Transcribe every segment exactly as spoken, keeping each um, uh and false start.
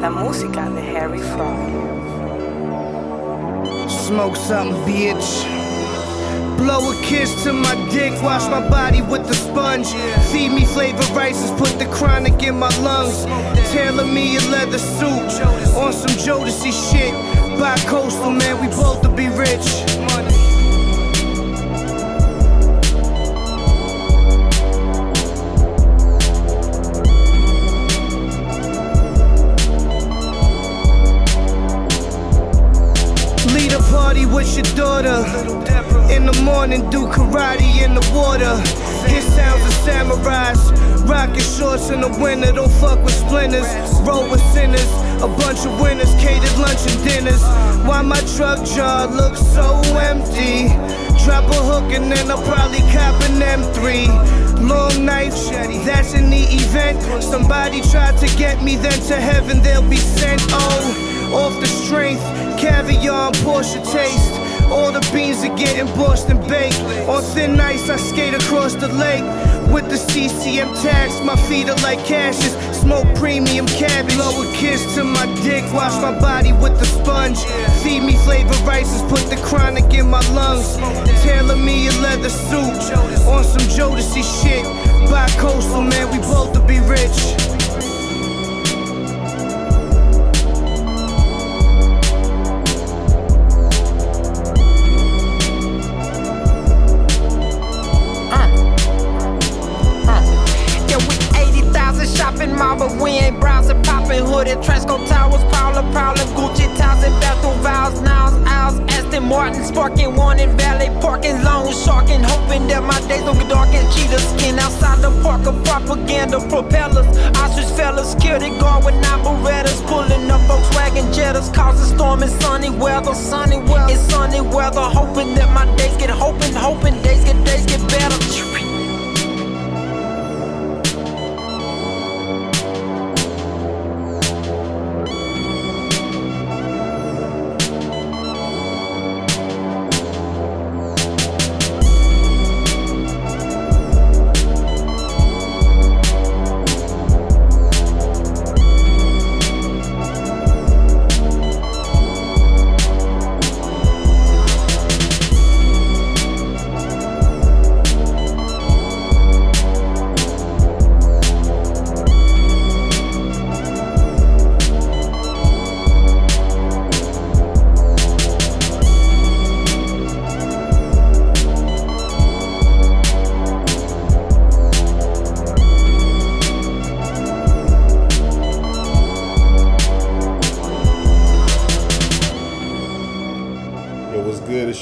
La música de Harry Fraud. Smoke something, bitch. Blow a kiss to my dick, wash my body with the sponge. Feed me flavored rices, put the chronic in my lungs. Tailor me a leather suit, on some Jodeci shit. Bi-coastal, man, we both to be rich. Lead a party with your daughter. In the morning, do karate in the water. Hear sounds of samurais. Rockin' shorts in the winter, don't fuck with splinters. Roll with sinners, a bunch of winners. Catered lunch and dinners. Why my truck jar looks so empty? Drop a hook and then I'll probably cop an M three. Long night, that's a neat event. Somebody tried to get me, then to heaven they'll be sent. Oh, off the strength, caviar and Porsche taste. All the beans are getting Boston baked. On thin ice, I skate across the lake. With the C C M tax, my feet are like ashes. Smoke premium cabbage. Blow a kiss to my dick, wash my body with the sponge. Feed me flavored rices, put the chronic in my lungs. Tailor me a leather suit, on some Jodeci shit. Bi-coastal, man, we both to be rich. But we ain't browsing, popping hooded Tresco towers, prowler, prowler, Gucci towels and bathroom vials, nows, owls, Aston Martin, sparking, warning, valet, parking, long sharking, hoping that my days don't get dark and cheetah skin outside the park of propaganda propellers, ostrich fellas, security guard with nine Berettas, pulling up Volkswagen Jettas, causing storm and sunny weather, sunny weather, it's sunny weather, hoping that my days get hoping, hoping days get days get better.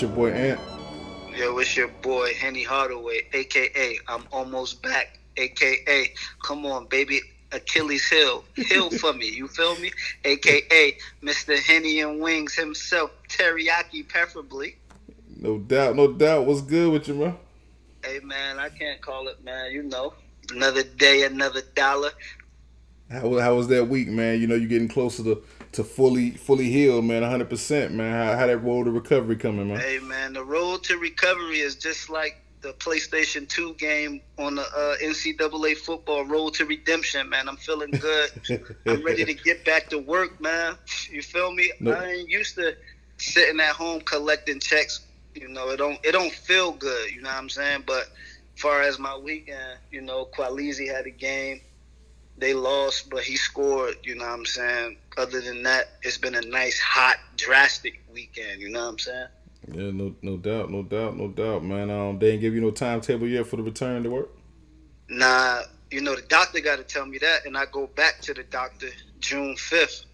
Your boy Ant. Yo, it's your boy Henny Hardaway, aka I'm Almost Back, aka Come On Baby Achilles Hill, Hill for me, you feel me? Aka Mister Henny and Wings himself, teriyaki preferably. No doubt, no doubt. What's good with you, bro? Hey man, I can't call it, man. You know, another day, another dollar. How how was that week, man? You know, you're getting closer to. To fully fully heal, man, one hundred percent, man. How, how that road to recovery coming, man? Hey, man, the road to recovery is just like the PlayStation two game on the uh, N C double A football, Road to Redemption, man. I'm feeling good. I'm ready to get back to work, man. You feel me? Nope. I ain't used to sitting at home collecting checks. You know, it don't it don't feel good, you know what I'm saying? But as far as my weekend, you know, Kwaleezy had a game. They lost, but he scored, you know what I'm saying? Other than that, it's been a nice, hot, drastic weekend, you know what I'm saying? Yeah, no no doubt, no doubt, no doubt, man. Um, they ain't give you no timetable yet for the return to work? Nah, you know, the doctor got to tell me that, and I go back to the doctor June fifth.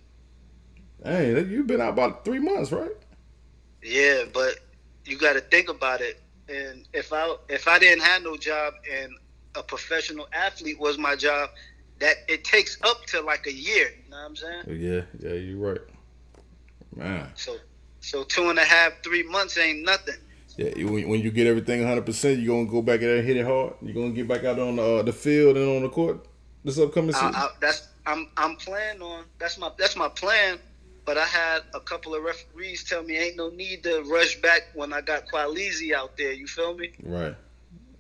Hey, you've been out about three months, right? Yeah, but you got to think about it. And if I, if I didn't have no job and a professional athlete was my job, that it takes up to like a year, you know what I'm saying? Yeah, yeah, you're right, man. So, so two and a half, three months ain't nothing. Yeah, when, when you get everything one hundred percent, you're gonna go back in there and hit it hard. You're gonna get back out on the, uh, the field and on the court this upcoming season. I, I, that's I'm I'm planning on. That's my that's my plan. But I had a couple of referees tell me ain't no need to rush back when I got Kwaleezy out there. You feel me? Right,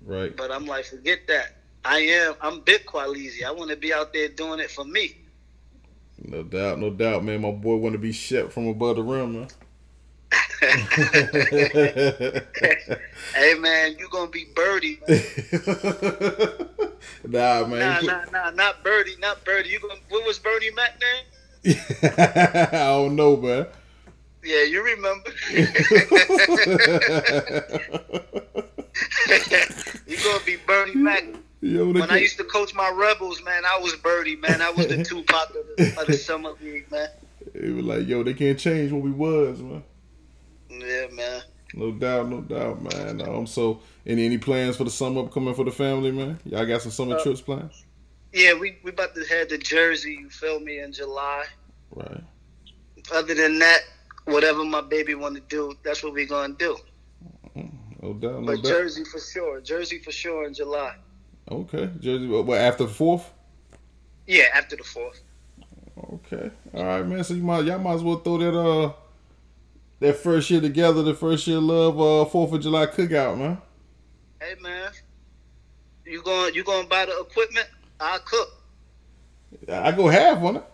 right. But I'm like, forget that. I am. I'm big Kwaleezy. I want to be out there doing it for me. No doubt, no doubt, man. My boy want to be shot from above the rim, man. Hey, man, you gonna be birdie. Nah, man. Nah, nah, nah, not birdie, not birdie. You gonna? What was birdie Mac name? I don't know, man. Yeah, you remember. You gonna be birdie Mac. Yo, when I used to coach my Rebels, man, I was birdie, man. I was the Tupac of the, of the summer league, man. It was like, yo, they can't change what we was, man. Yeah, man. No doubt, no doubt, man. Um, so any any plans for the summer upcoming for the family, man? Y'all got some summer uh, trips planned? Yeah, we we about to head to Jersey, you feel me, in July. Right. Other than that, whatever my baby want to do, that's what we gonna do. No doubt, no but doubt. But Jersey for sure. Jersey for sure in July. Okay. Jersey, what, after the fourth? Yeah, after the fourth. Okay. All right, man. So you might y'all might as well throw that uh. That first year together, the first year love, uh, Fourth of July cookout, man. Hey, man, you going? You going to buy the equipment? I cook. I go half on it.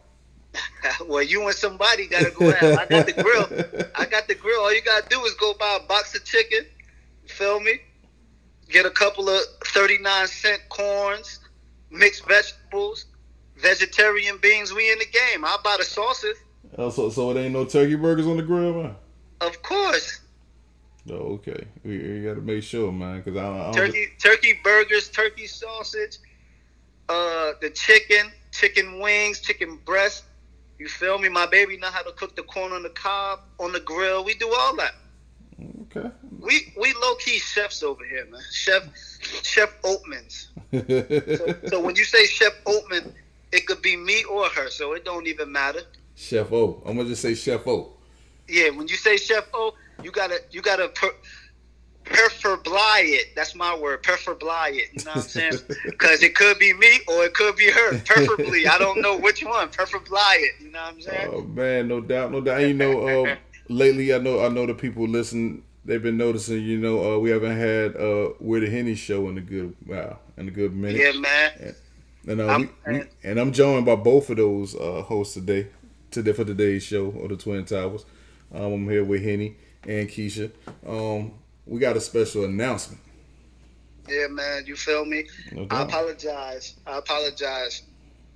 Well, you and somebody gotta go half. I got the grill. I got the grill. All you gotta do is go buy a box of chicken. You feel me? Get a couple of thirty-nine cent corns, mixed vegetables, vegetarian beans. We in the game. I buy the sauces. Oh, so so it ain't no turkey burgers on the grill, man. Of course. Oh, okay. We, we got to make sure, man, because I, I don't... Turkey, turkey burgers, turkey sausage, uh, the chicken, chicken wings, chicken breast. You feel me? My baby know how to cook the corn on the cob, on the grill. We do all that. Okay. We we low-key chefs over here, man. Chef Chef Oatman's. so, so when you say Chef Oatman, it could be me or her, so it don't even matter. Chef O. I'm gonna just say Chef O. Yeah, when you say Chef O, you gotta you gotta per, perferbly it. That's my word, perferbly it. You know what I'm saying? Because it could be me or it could be her. Preferably, I don't know which one. Perferbly it. You know what I'm saying? Oh man, no doubt, no doubt. You know, uh, lately I know I know the people listen. They've been noticing. You know, uh, we haven't had uh, We're the Henny show in a good wow in a good minute. Yeah, man. And, and, uh, I'm, we, we, and I'm joined by both of those uh, hosts today. Today for today's show of the Twin Towers, um, I'm here with Henny and Keisha. Um, we got a special announcement. Yeah, man, you feel me? No I apologize. I apologize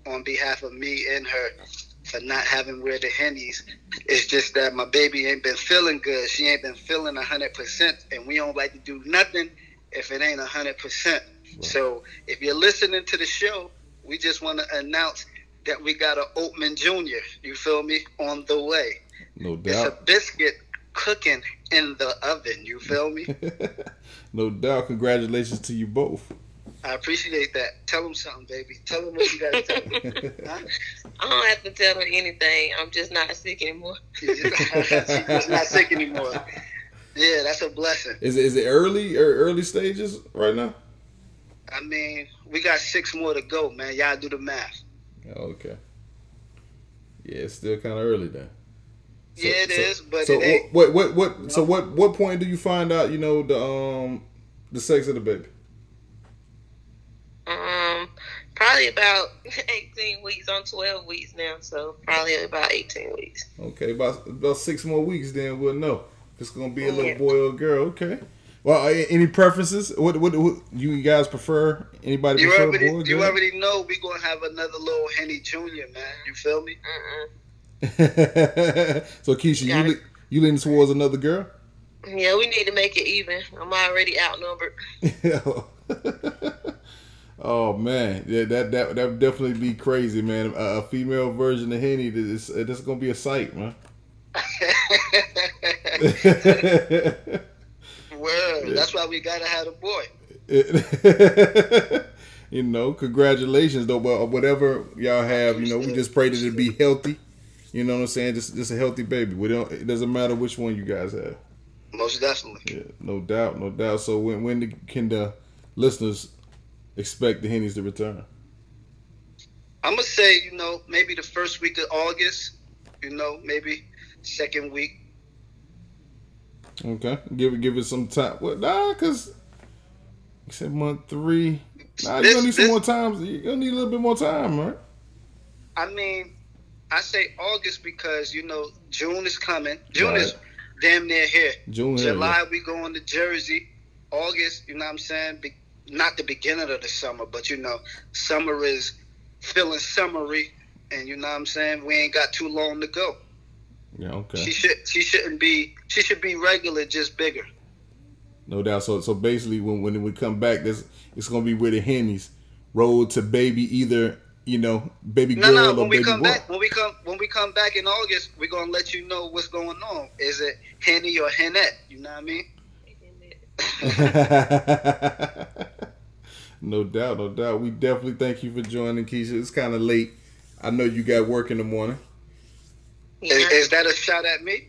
on behalf of me and her for not having We're the Hennies. It's just that my baby ain't been feeling good. She ain't been feeling a hundred percent, and we don't like to do nothing if it ain't a hundred percent. So if you're listening to the show, we just want to announce that we got an Oatman Junior, you feel me, on the way. No doubt. It's a biscuit cooking in the oven, you feel me? No doubt. Congratulations to you both. I appreciate that. Tell them something, baby. Tell them what you got to tell them. Huh? I don't have to tell her anything. I'm just not sick anymore. She's just, just not sick anymore. Yeah, that's a blessing. Is it, is it early, early stages right now? I mean, we got six more to go, man. Y'all do the math. Okay. Yeah, it's still kind of early then. So, yeah, it so, is. But so it what, what, what, what? So what? What point do you find out? You know the um the sex of the baby. Um, probably about eighteen weeks. On twelve weeks now, so probably about eighteen weeks. Okay, about about six more weeks. Then we'll know if it's gonna be a little yeah. boy or girl. Okay. Well, any preferences? What, what what you guys prefer? Anybody you prefer already, boy? You already know we gonna have another little Henny Junior, man. You feel me? Uh-uh. So Keisha, you you, you leaning towards another girl? Yeah, we need to make it even. I'm already outnumbered. Oh man, yeah, that that that would definitely be crazy, man. A, a female version of Henny, this that's gonna be a sight, man. Well, yeah. That's why we gotta have a boy. You know, congratulations though. But whatever y'all have, you know, we just pray that it be healthy. You know what I'm saying? Just, just a healthy baby. We don't. It doesn't matter which one you guys have. Most definitely. Yeah, no doubt, no doubt. So when when can the listeners expect the Hennies to return? I'm gonna say, you know, maybe the first week of August. You know, maybe second week. Okay, give it give it some time. Well, nah, cause you said month three. Nah, this, you gonna need some this, more time. You gonna need a little bit more time, right? I mean, I say August because, you know, June is coming. June right. is damn near here. June July, here. We going to Jersey. August, you know what I'm saying? Be- not the beginning of the summer, but, you know, summer is feeling summery. And, you know what I'm saying? We ain't got too long to go. Yeah, okay. She, should, she shouldn't be, she should be regular, just bigger. No doubt. So so basically, when, when we come back, this it's going to be where the Hennies roll to baby either, you know, baby girl no, no, or baby boy. No, no, when we come when we come back in August, we're going to let you know what's going on. Is it Henny or Hennette? You know what I mean? No doubt, no doubt. We definitely thank you for joining, Keisha. It's kind of late. I know you got work in the morning. Yeah. Is, is that a shot at me?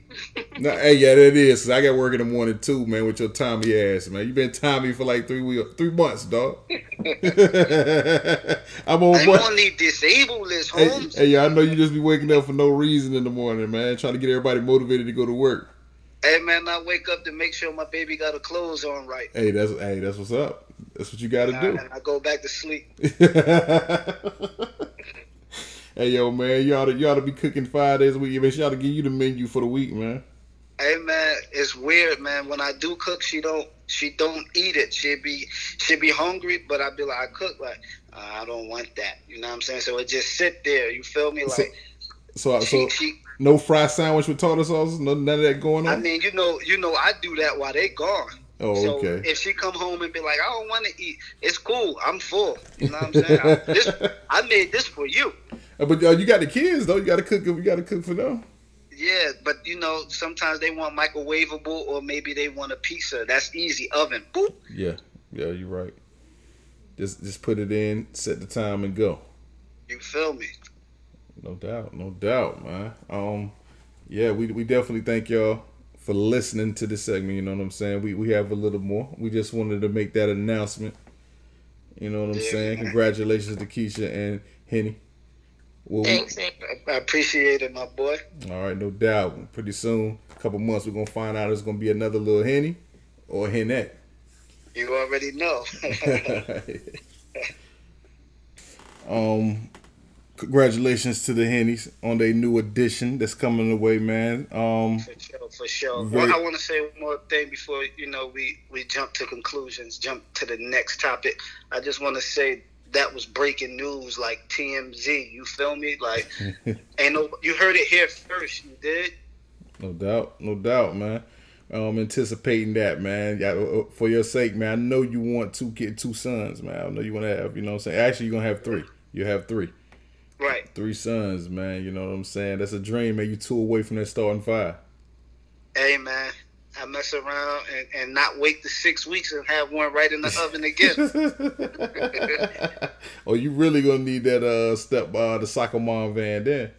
No, hey, yeah, that is. I got work in the morning too, man. With your Tommy ass, man. You been Tommy for like three weeks, three months, dog. I'm on. I'm on the disabled list, Holmes. Hey, hey, I know you just be waking up for no reason in the morning, man. Trying to get everybody motivated to go to work. Hey, man, I wake up to make sure my baby got her clothes on right. Hey, that's hey, that's what's up. That's what you got to do. And I go back to sleep. Hey, yo, man, you ought, to, you ought to be cooking five days a week. She ought to give you the menu for the week, man. Hey, man, it's weird, man. When I do cook, she don't she don't eat it. She'd be, she'd be hungry, but I'd be like, I cook, like, I don't want that. You know what I'm saying? So it just sit there. You feel me? Like, So, so, she, so she, no fry sandwich with tartar sauce? No, none of that going on? I mean, you know, you know, I do that while they gone. Oh, so okay. If she come home and be like, I don't want to eat, it's cool. I'm full. You know what I'm saying? I, this, I made this for you. But uh, you got the kids though. You got to cook. You got to cook for them. Yeah, but you know, sometimes they want microwavable, or maybe they want a pizza. That's easy. Oven. Boop. Yeah, yeah, you're right. Just, just put it in, set the time, and go. You feel me? No doubt, no doubt, man. Um, yeah, we we definitely thank y'all for listening to this segment. You know what I'm saying? We we have a little more. We just wanted to make that announcement. You know what I'm yeah. saying? Congratulations to Keisha and Henny. Well, thanks, we, I appreciate it, my boy. All right, no doubt. Pretty soon, a couple months, we're going to find out it's going to be another little Henny or Hennette. You already know. um, Congratulations to the Hennies on their new edition that's coming away, man. Um, for sure, for sure. Very, well, I want to say one more thing before, you know, we, we jump to conclusions, jump to the next topic. I just want to say, that was breaking news, like T M Z. You feel me? Like, ain't no, you heard it here first. You did. No doubt, no doubt, man. Um, anticipating that, man. For your sake, man. I know you want to get two sons, man. I know you want to have, you know, what I'm saying. Actually, you're gonna have three. You have three. Right. Three sons, man. You know what I'm saying? That's a dream, man. You two away from that starting five. Hey, man. I mess around and, and not wait the six weeks and have one right in the oven again. Oh, you really gonna need that uh step uh the soccer mom van then.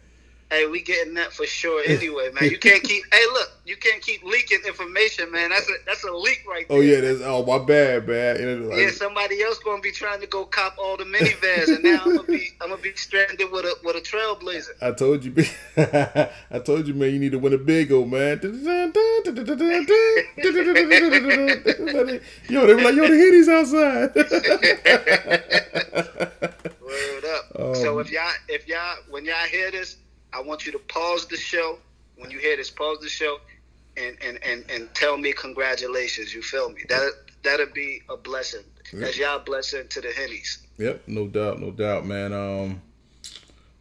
Hey, we getting that for sure anyway, man. You can't keep hey look, you can't keep leaking information, man. That's a that's a leak right there. Oh yeah, that's oh my bad, man. Like, yeah, somebody else gonna be trying to go cop all the minivans and now I'm gonna be I'm gonna be stranded with a with a trailblazer. I told you I told you, man, you need to win a big old man. Yo, they were like, yo, the Hennies outside. Word up. Um, so if y'all if y'all when y'all hear this, I want you to pause the show. When you hear this, pause the show and, and, and, and tell me congratulations. You feel me? That, that'll be a blessing. That's y'all blessing to the Hennies. Yep, no doubt, no doubt, man. Um,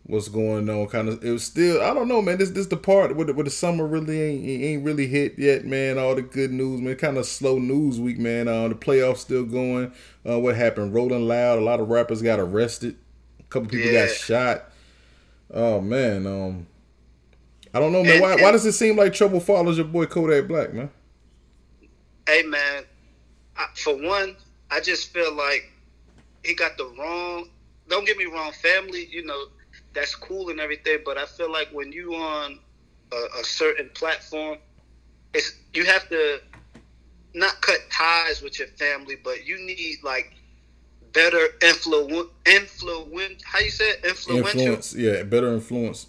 what's going on? Kind of, it was still, I don't know, man. This this the part where the, where the summer really ain't ain't really hit yet, man. All the good news, man. Kind of slow news week, man. Uh, the playoffs still going. Uh, what happened? Rolling Loud. A lot of rappers got arrested. A couple people yeah. got shot. Oh man, um, I don't know, man. And, why and, why does it seem like trouble follows your boy Kodak Black, man? Hey, man. I, for one, I just feel like he got the wrong. Don't get me wrong, family. You know, that's cool and everything, but I feel like when you on a, a certain platform, it's you have to not cut ties with your family, but you need like. Better influence, influence. How you say it? Influential? Influence, yeah, better influence.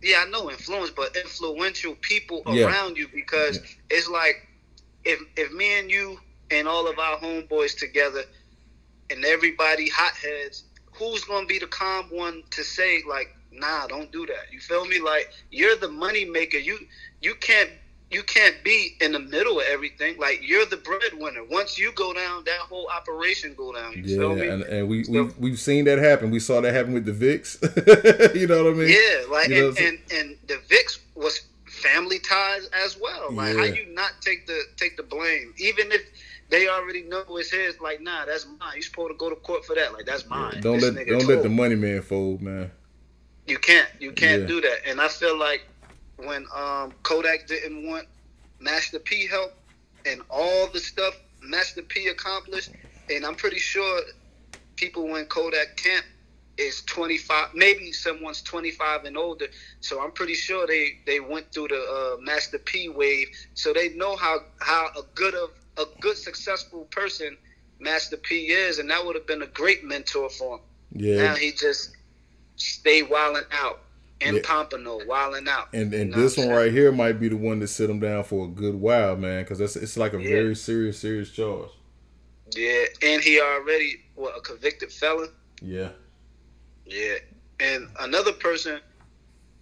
Yeah, I know influence, but influential people yeah. around you because yeah. it's like if if me and you and all of our homeboys together and everybody hotheads, who's gonna be the calm one to say like, nah, don't do that. You feel me? Like, you're the money maker. You you can't you can't be in the middle of everything. Like, you're the breadwinner. Once you go down, that whole operation go down. You yeah, feel me? And, and we, so, we we've seen that happen. We saw that happen with the Vicks. You know what I mean? Yeah, like, you and, and and the Vicks was family ties as well. Like, yeah. How you not take the take the blame, even if they already know it's his? Like, nah, that's mine. You supposed to go to court for that. Like, that's mine. Yeah, don't this let don't told. let the money man fold, man. You can't. You can't yeah. do that. And I feel like when um, Kodak didn't want Master P help and all the stuff Master P accomplished, and I'm pretty sure people in Kodak camp is twenty-five, maybe someone's twenty-five and older. So I'm pretty sure they, they went through the uh, Master P wave. So they know how, how a good of a good successful person Master P is, and that would have been a great mentor for him. Yeah. Now he just stay wilding out in yeah. Pompano, wilding out. And and you know this one right here might be the one to sit him down for a good while, man, because it's it's like a yeah. very serious serious charge. Yeah, and he already what a convicted felon. Yeah. Yeah, and another person,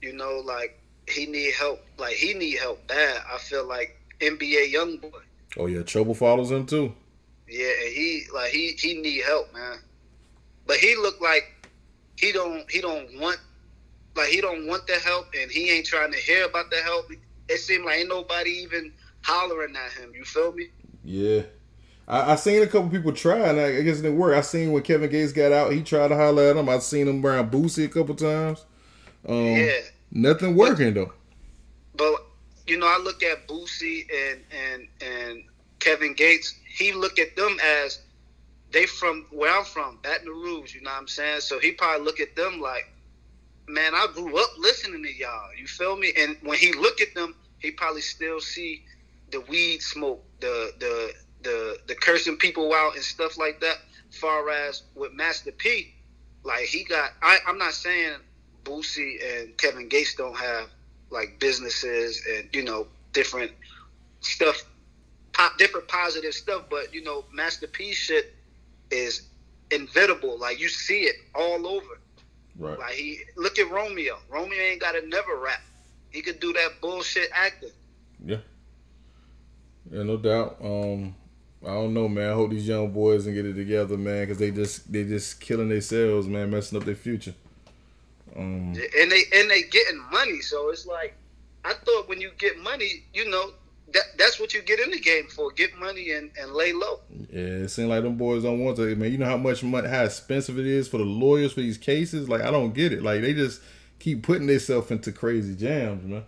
you know, like he need help. Like he need help bad. I feel like N B A YoungBoy. Oh yeah, trouble follows him too. Yeah, and he like he he need help, man. But he look like he don't he don't want like he don't want the help, and he ain't trying to hear about the help. It seemed like ain't nobody even hollering at him. You feel me? Yeah. I, I seen a couple people try, and I guess it didn't work. I seen when Kevin Gates got out, he tried to holler at him. I seen him around Boosie a couple times. Um, yeah. Nothing working, but, though. But, you know, I look at Boosie and, and, and Kevin Gates. He look at them as they from where I'm from, Baton Rouge, you know what I'm saying? So he probably look at them like, man, I grew up listening to y'all. You feel me? And when he look at them, he probably still see the weed smoke, the the – The, the cursing people out and stuff like that. Far as with Master P, like he got, I, I'm not saying Boosie and Kevin Gates don't have like businesses and, you know, different stuff, pop, different positive stuff, but you know, Master P shit is inevitable. Like you see it all over. Right. Like he, look at Romeo. Romeo ain't got to never rap. He could do that bullshit acting. Yeah. Yeah, no doubt. Um, I don't know, man. I hope these young boys can get it together, man, because they just they just killing themselves, man, messing up their future. Um, and they and they getting money, so it's like I thought when you get money, you know that that's what you get in the game for, get money and, and lay low. Yeah, it seems like them boys don't want to. Man, you know how much money, how expensive it is for the lawyers for these cases. Like I don't get it. Like they just keep putting themselves into crazy jams, man.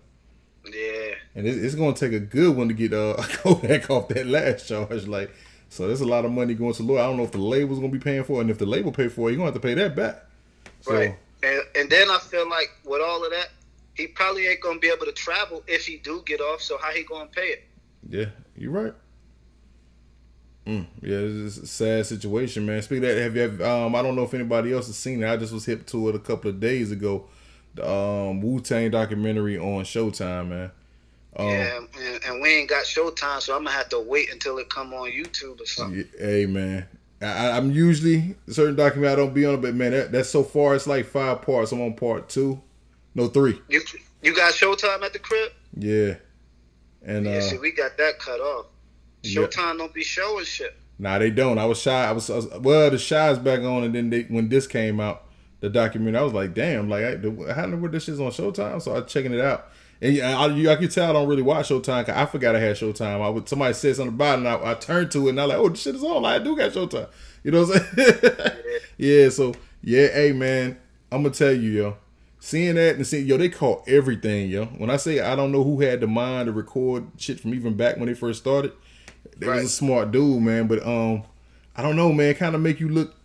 Yeah. And it's, it's going to take a good one to get uh, Kodak off that last charge. Like, so there's a lot of money going to lawyer. I don't know if the label's going to be paying for it. And if the label pay for it, you're going to have to pay that back. So, right. And, and then I feel like with all of that, he probably ain't going to be able to travel if he do get off. So how he going to pay it? Yeah, you're right. Mm, yeah, it's a sad situation, man. Speaking of that, have you have, um, I don't know if anybody else has seen it. I just was hip to it a couple of days ago. The um, Wu-Tang documentary on Showtime, man. Um, yeah, and, and we ain't got Showtime, so I'm gonna have to wait until it come on YouTube or something. Yeah, hey, man, I, I'm usually certain documentary I don't be on, but man, that, that's so far it's like five parts. I'm on part two, no three. You you got Showtime at the crib? Yeah, and yeah, uh, see, we got that cut off. Showtime yeah. don't be showing shit. Nah, they don't. I was shy. I was, I was well, the Shy's back on, and then they when this came out. The documentary, I was like, damn, like, I, how did this shit's on Showtime? So I was checking it out. And I, I, I could tell I don't really watch Showtime because I forgot I had Showtime. I would, somebody said something about it, and I, I turned to it, and I was like, oh, this shit is on. Like, I do got Showtime. You know what I'm saying? yeah, so, yeah, hey, man, I'm going to tell you, yo. Seeing that and seeing, yo, they caught everything, yo. When I say I don't know who had the mind to record shit from even back when they first started, they right. was a smart dude, man. But um, I don't know, man, kind of make you look.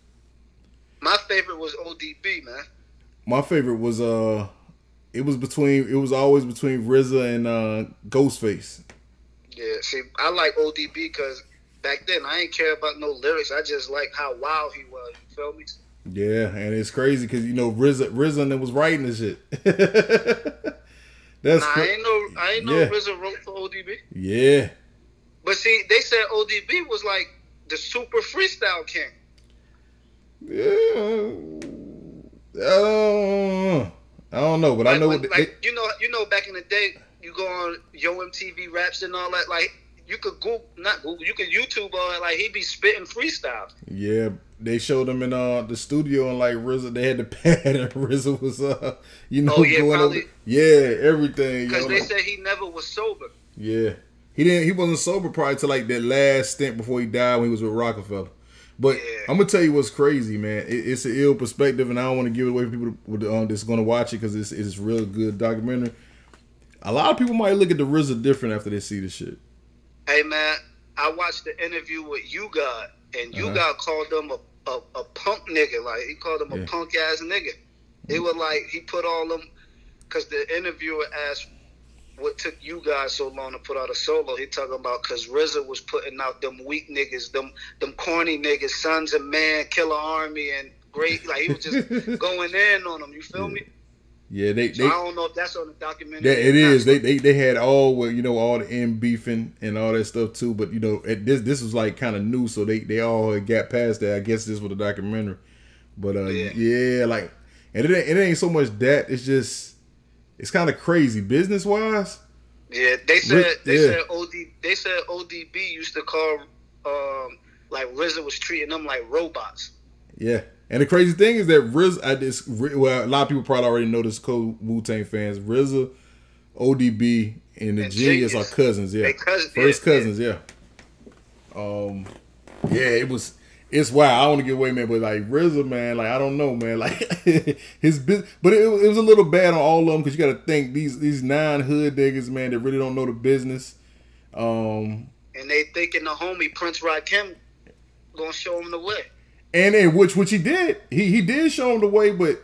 My favorite was O D B, man. My favorite was uh, it was between it was always between R Z A and uh, Ghostface. Yeah, see, I like O D B because back then I didn't care about no lyrics. I just like how wild he was. You feel me? Yeah, and it's crazy because you know R Z A, R Z A that was writing this shit. That's nah, cr- I ain't know I ain't know yeah. R Z A wrote for O D B. Yeah. But see, they said O D B was like the super freestyle king. Yeah, I don't, don't know, but like, I know what like, like, you know. You know, back in the day, you go on Yo M T V Raps and all that. Like you could Google, not Google, you could YouTube all that. Like he be spitting freestyles. Yeah, they showed him in uh, the studio and like R Z A, they had the pad and R Z A was uh, you know, oh, yeah, going probably, over, yeah, everything. Because they like, said he never was sober. Yeah, he didn't. He wasn't sober probably till like that last stint before he died when he was with Rockefeller. But yeah. I'm going to tell you what's crazy, man. It, it's an ill perspective, and I don't want to give it away for people to, um, that's going to watch it because it's, it's a real good documentary. A lot of people might look at the R Z A different after they see this shit. Hey, man, I watched the interview with You God, and You God called him a, a, a punk nigga. Like, he called him a yeah. punk-ass nigga. It was like he put all them, because the interviewer asked what took You guys so long to put out a solo. He talking about because R Z A was putting out them weak niggas, them them corny niggas, Sons of Man, Killer Army, and Great. Like, he was just going in on them. You feel yeah. me? Yeah, they, so they... I don't know if that's on the documentary. Yeah, it is. They, they they had all, you know, all the end beefing and all that stuff, too. But, you know, at this this was, like, kind of new, so they, they all got past that. I guess this was a documentary. But, uh, yeah. yeah, like... And it ain't, it ain't so much that. It's just... It's kind of crazy business wise. Yeah, they said they yeah. said O D they said O D B used to call um, like R Z A was treating them like robots. Yeah, and the crazy thing is that R Z A, I just, well, a lot of people probably already know this. Cold Wu-Tang fans, R Z A, O D B, and the and Genius, Genius are cousins. Yeah, cousin, first yeah, cousins. Yeah. yeah. Um. Yeah, it was. It's wild. I don't want to get away, man, but like R Z A, man, like I don't know, man, like his business. But it, it was a little bad on all of them because you got to think these these nine hood niggas, man, that really don't know the business. Um, and they thinking the homie Prince Rakim gonna show him the way. And then which which he did, he he did show him the way, but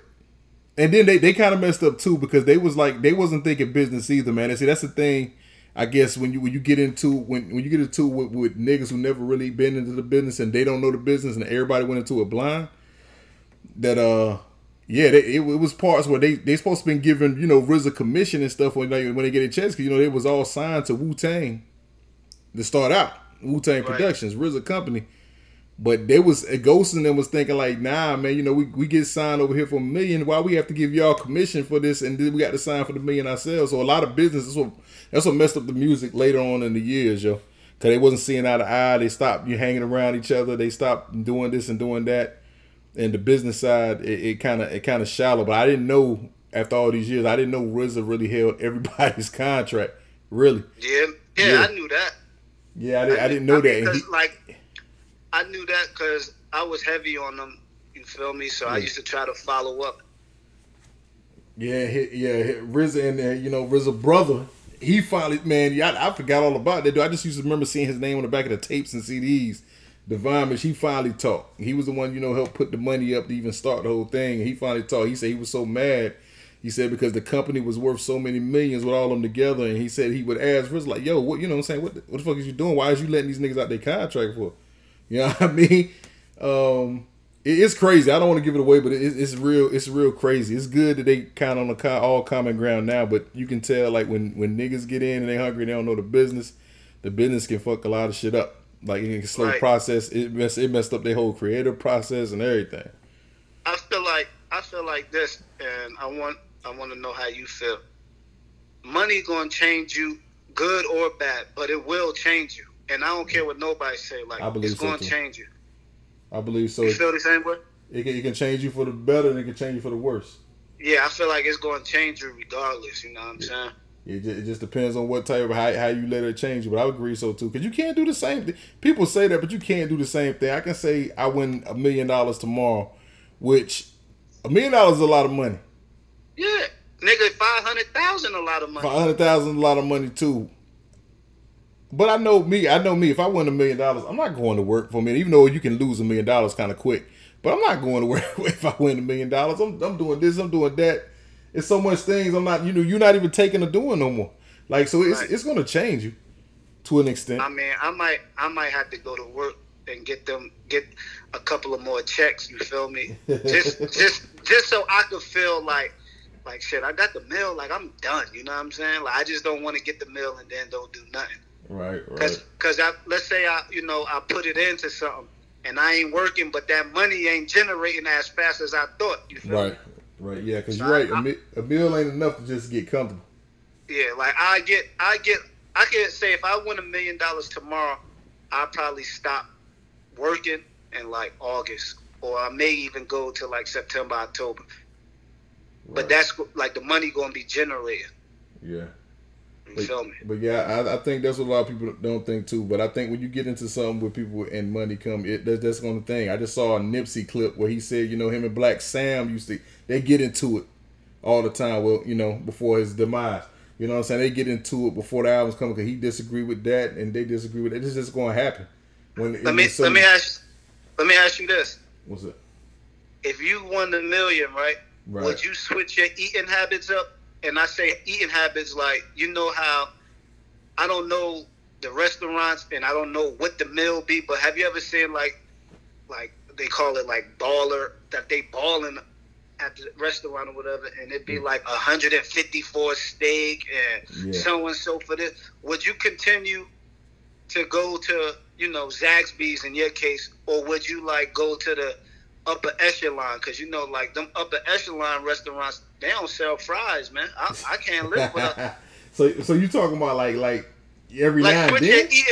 and then they, they kind of messed up too because they was like they wasn't thinking business either, man. And see, that's the thing. I guess when you when you get into when, when you get into with, with niggas who never really been into the business and they don't know the business and everybody went into it blind, that uh yeah they, it, it was parts where they they supposed to been giving, you know, R Z A commission and stuff when they when they get their checks because, you know, they was all signed to Wu-Tang to start out, Wu-Tang right. Productions, R Z A company, but they was a Ghost and them was thinking like, nah, man, you know, we we get signed over here for a million, why we have to give y'all commission for this and then we got to sign for the million ourselves. So a lot of businesses were. That's what messed up the music later on in the years, yo. Because they wasn't seeing eye to eye. They stopped you hanging around each other. They stopped doing this and doing that. And the business side, it kind of it kind of shallow. But I didn't know, after all these years, I didn't know R Z A really held everybody's contract, really. Yeah, yeah, yeah. I knew that. Yeah, I, did, I, I didn't know I mean, that. He, like, I knew that because I was heavy on them, you feel me? So yeah. I used to try to follow up. Yeah, he, yeah, he, R Z A and, uh, you know, R Z A brother. He finally, man, I, I forgot all about that. Dude, I just used to remember seeing his name on the back of the tapes and C Ds. Divine, he finally talked. He was the one, you know, helped put the money up to even start the whole thing. And he finally talked. He said he was so mad. He said because the company was worth so many millions with all of them together. And he said he would ask R Z A, like, yo, what, you know what I'm saying? What the, what the fuck is you doing? Why is you letting these niggas out their contract for? You know what I mean? Um, it, it's crazy. I don't want to give it away, but it, it's real. It's real crazy. It's good that they kind of on the all common ground now, but you can tell like when, when niggas get in and they hungry, and they don't know the business. The business can fuck a lot of shit up. Like it can slow right. process. It mess, it messed up their whole creative process and everything. I feel like I feel like this, and I want I want to know how you feel. Money gonna change you, good or bad, but it will change you. And I don't care what nobody say. Like I believe it's so gonna too. change you. I believe so. You feel the same way? It can, it can change you for the better and it can change you for the worse. Yeah, I feel like it's going to change you regardless, you know what I'm yeah. saying? It just, it just depends on what type of, how, how you let it change you, but I would agree so too. Because you can't do the same thing. People say that, but you can't do the same thing. I can say I win a million dollars tomorrow, which a million dollars is a lot of money. Yeah. Nigga, five hundred thousand a lot of money. five hundred thousand a lot of money too. But I know me, I know me, if I win a million dollars, I'm not going to work for a million, even though you can lose a million dollars kind of quick. But I'm not going to work if I win a million dollars. I'm I'm doing this, I'm doing that. It's so much things I'm not, you know, you're not even taking or doing no more. Like, so it's right. it's going to change you to an extent. I mean, I might I might have to go to work and get them, get a couple of more checks, you feel me? just just just so I could feel like, like shit, I got the meal, like I'm done, you know what I'm saying? Like I just don't want to get the meal and then don't do nothing. Right, right. Cause, cause I, let's say I, you know, I put it into something and I ain't working, but that money ain't generating as fast as I thought. You feel right, me? Right, yeah, because so you're right. I, a, mi- a meal ain't enough to just get comfortable. Yeah, like I get, I get, I can say if I win a million dollars tomorrow, I'd probably stop working in like August, or I may even go to like September, October. Right. But that's like the money going to be generated. Yeah. You but, feel me? But yeah, I, I think that's what a lot of people don't think too. But I think when you get into something with people and money come, it, that, that's going to thing. I just saw a Nipsey clip where he said, you know, him and Black Sam used to, they get into it all the time. Well, you know, before his demise. You know what I'm saying? They get into it before the album's coming because he disagreed with that and they disagree with that. It's just going to happen. When let me let me ask let me ask you this. What's it? If you won the million, right, right, would you switch your eating habits up? And I say eating habits like, you know how I don't know the restaurants and I don't know what the meal be, but have you ever seen like like they call it like baller, that they balling at the restaurant or whatever, and it'd be mm. like one hundred fifty for a steak and yeah. so and so for this. Would you continue to go to, you know, Zaxby's in your case, or would you like go to the upper echelon? Because you know, like them upper echelon restaurants, they don't sell fries, man. I, I can't live without. so, so you talking about like like every like now and then? Eating,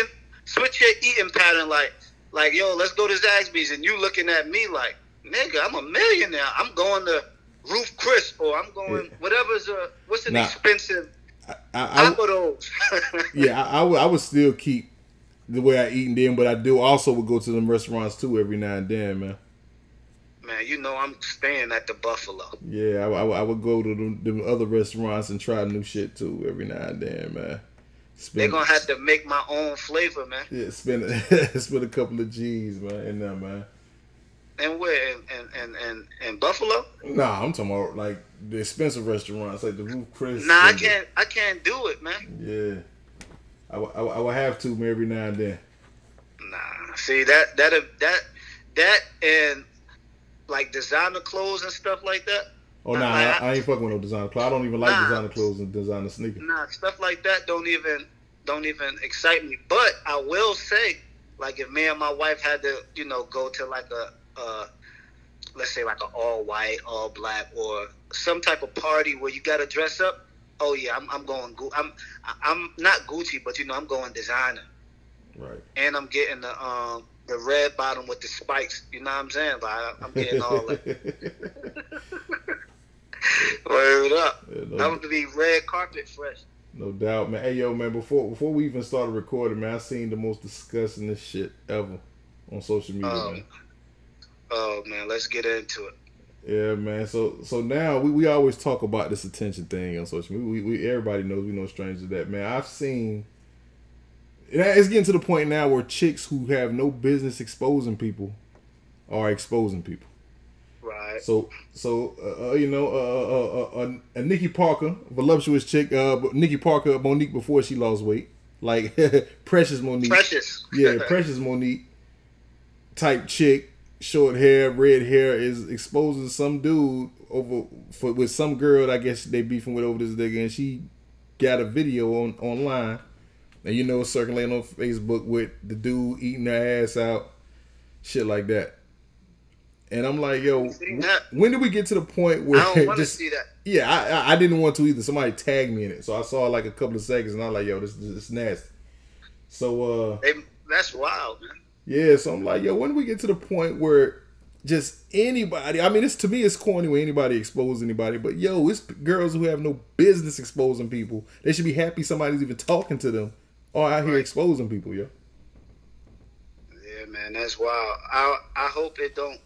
switch your eating pattern, like like yo, let's go to Zaxby's, and you looking at me like, nigga, I'm a millionaire. I'm going to Roof Chris, or I'm going yeah. whatever's a what's an now, expensive. I, I, I would, those. yeah, I, I would. I would still keep the way I eat and then, but I do also would go to them restaurants too every now and then, man. Man, you know I'm staying at the Buffalo. Yeah, I, I, I would go to them, them other restaurants and try new shit too every now and then, man. Spend, They're gonna have to make my own flavor, man. Yeah, spend spend a couple of G's, man, in there, man. And where? In and, and, and Buffalo? Nah, I'm talking about like the expensive restaurants, like the Roof Chris. Nah, I can't. The... I can't do it, man. Yeah, I, w- I, w- I would have to every now and then. Nah, see that that that that and like designer clothes and stuff like that. Oh nah, I, I, I ain't fucking with no designer clothes. I don't even like nah, designer clothes and designer sneakers. Nah, stuff like that don't even don't even excite me. But I will say, like if me and my wife had to, you know, go to like a Uh, let's say like an all white, all black, or some type of party where you gotta dress up. Oh yeah, I'm, I'm going. I'm I'm not Gucci, but you know I'm going designer. Right. And I'm getting the um the red bottom with the spikes. You know what I'm saying? Like I'm getting all that. Word up. Yeah, no, I'm gonna be red carpet fresh. No doubt, man. Hey yo, man. Before before we even started recording, man, I seen the most disgusting shit ever on social media. Um, man. Oh man, let's get into it. Yeah, man. So so now we, we always talk about this attention thing on social media. We, we everybody knows we no strangers to that, man. I've seen it's getting to the point now where chicks who have no business exposing people are exposing people. Right. So so uh, you know uh, uh, uh, uh, a Nikki Parker, voluptuous chick, uh, Nikki Parker, Monique before she lost weight, like Precious Monique. Precious. Yeah, Precious Monique type chick. Short hair, red hair is exposing some dude over for with some girl. I guess they beefing with over this nigga, and she got a video on online, and you know it's circulating on Facebook with the dude eating her ass out, shit like that. And I'm like, yo, when did we get to the point where I don't want to see that? Yeah, I, I I didn't want to either. Somebody tagged me in it, so I saw like a couple of seconds, and I'm like, yo, this this nasty. So uh, they, that's wild, man. Yeah, so I'm like, yo, when do we get to the point where just anybody, I mean, it's to me, it's corny when anybody exposes anybody, but yo, it's girls who have no business exposing people. They should be happy somebody's even talking to them or out here exposing people, yo. Yeah, man, that's wild. I I hope it don't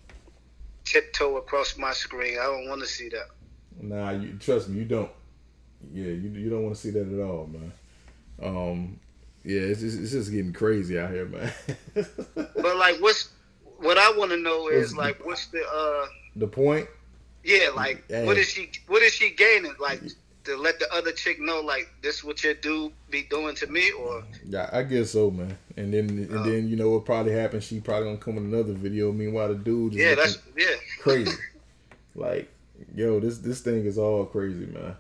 tiptoe across my screen. I don't want to see that. Nah, you, trust me, you don't. Yeah, you you don't want to see that at all, man. Um... Yeah, it's just, it's just getting crazy out here, man. But like, what's what I want to know is like, what's the uh the point? Yeah, like, Dang. what is she what is she gaining? Like, to let the other chick know, like, this is what your dude be doing to me, or yeah, I guess so, man. And then and um, then you know what probably happened? She probably gonna come with another video. Meanwhile, the dude yeah, that's yeah crazy. Like, yo, this this thing is all crazy, man.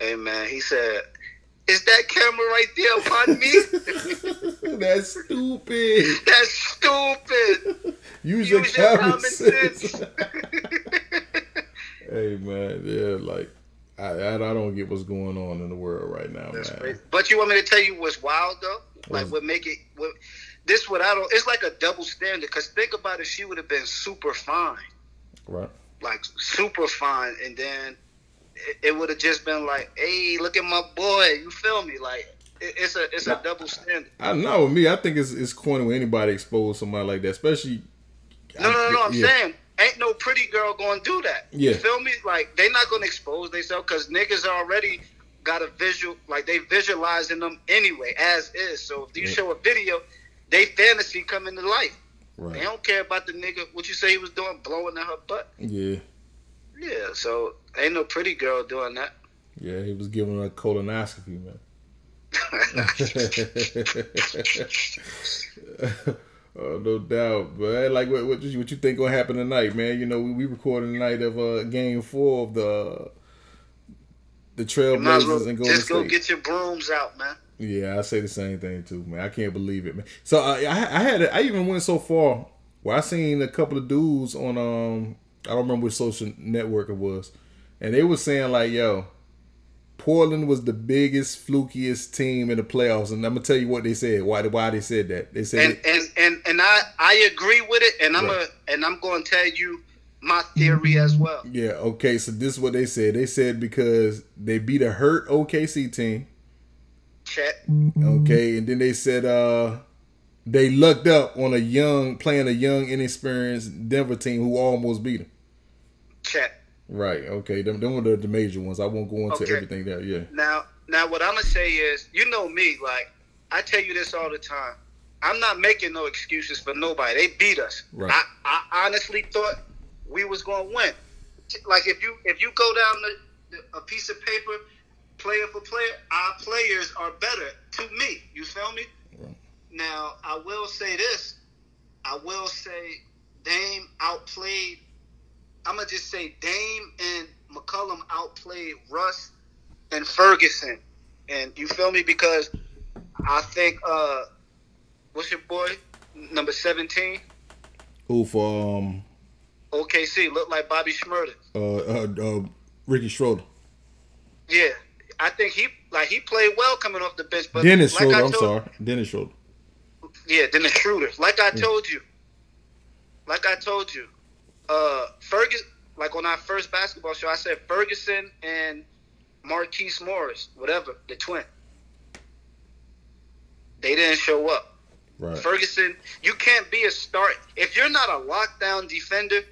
Hey, man, he said. Is that camera right there upon me? That's stupid. That's stupid. Use, Use your, your common sense. Hey, man. man. Yeah, like I, I, I don't get what's going on in the world right now. That's man. Crazy. But you want me to tell you what's wild though? Like what's... what make it? What, this what I don't. It's like a double standard. Because think about it, she would have been super fine, right? Like super fine, and then it, it would have just been like, "Hey, look at my boy." You feel me? Like it, it's a it's now, a double standard. I know. With me, I think it's it's corny when anybody exposes somebody like that, especially. No, I, no, no. I'm yeah. saying. Ain't no pretty girl gonna do that. Yeah. You feel me? Like, they not gonna expose themselves because niggas already got a visual, like, they visualizing them anyway, as is. So if you yeah. show a video, they fantasy come into life. Right. They don't care about the nigga, what you say he was doing, blowing in her butt. Yeah. Yeah, so ain't no pretty girl doing that. Yeah, he was giving her a colonoscopy, man. Oh, no doubt, but like, what, what what you think gonna happen tonight, man? You know, we, we recording tonight of uh, game four of the the Trailblazers and Golden State. Just go get your brooms out, man. Yeah, I say the same thing too, man. I can't believe it, man. So uh, I I had a, I even went so far where I seen a couple of dudes on um I don't remember which social network it was, and they were saying like, yo, Portland was the biggest, flukiest team in the playoffs, and I'm gonna tell you what they said. Why? Why they said that? They said, and and, and, and I, I agree with it, and I'm right. a, and I'm gonna tell you my theory as well. Yeah. Okay. So this is what they said. They said because they beat a hurt O K C team. Check. Okay, and then they said uh, they lucked up on a young playing a young, inexperienced Denver team who almost beat them. Check. Right, okay. Them, them were the major ones. I won't go into okay. everything there, yeah. Now, now what I'm going to say is, you know me, like, I tell you this all the time. I'm not making no excuses for nobody. They beat us. Right. I, I honestly thought we was going to win. Like, if you if you go down the, the, a piece of paper, player for player, our players are better to me. You feel me? Right. Now, I will say this. I will say Dame outplayed I'm going to just say Dame and McCollum outplayed Russ and Ferguson. And you feel me? Because I think, uh, what's your boy? Number seventeen? Who for? Um, O K C. Looked like Bobby Schmurda. Uh, uh, uh, Ricky Schroeder. Yeah. I think he like he played well coming off the bench. But Dennis like Schroeder. I'm sorry. Dennis Schroeder. Yeah, Dennis Schroeder. Like I yeah. told you. Like I told you. Uh, Ferguson, like on our first basketball show, I said Ferguson and Marquise Morris, whatever, the twin. They didn't show up. Right. Ferguson, you can't be a start if you're not a lockdown defender.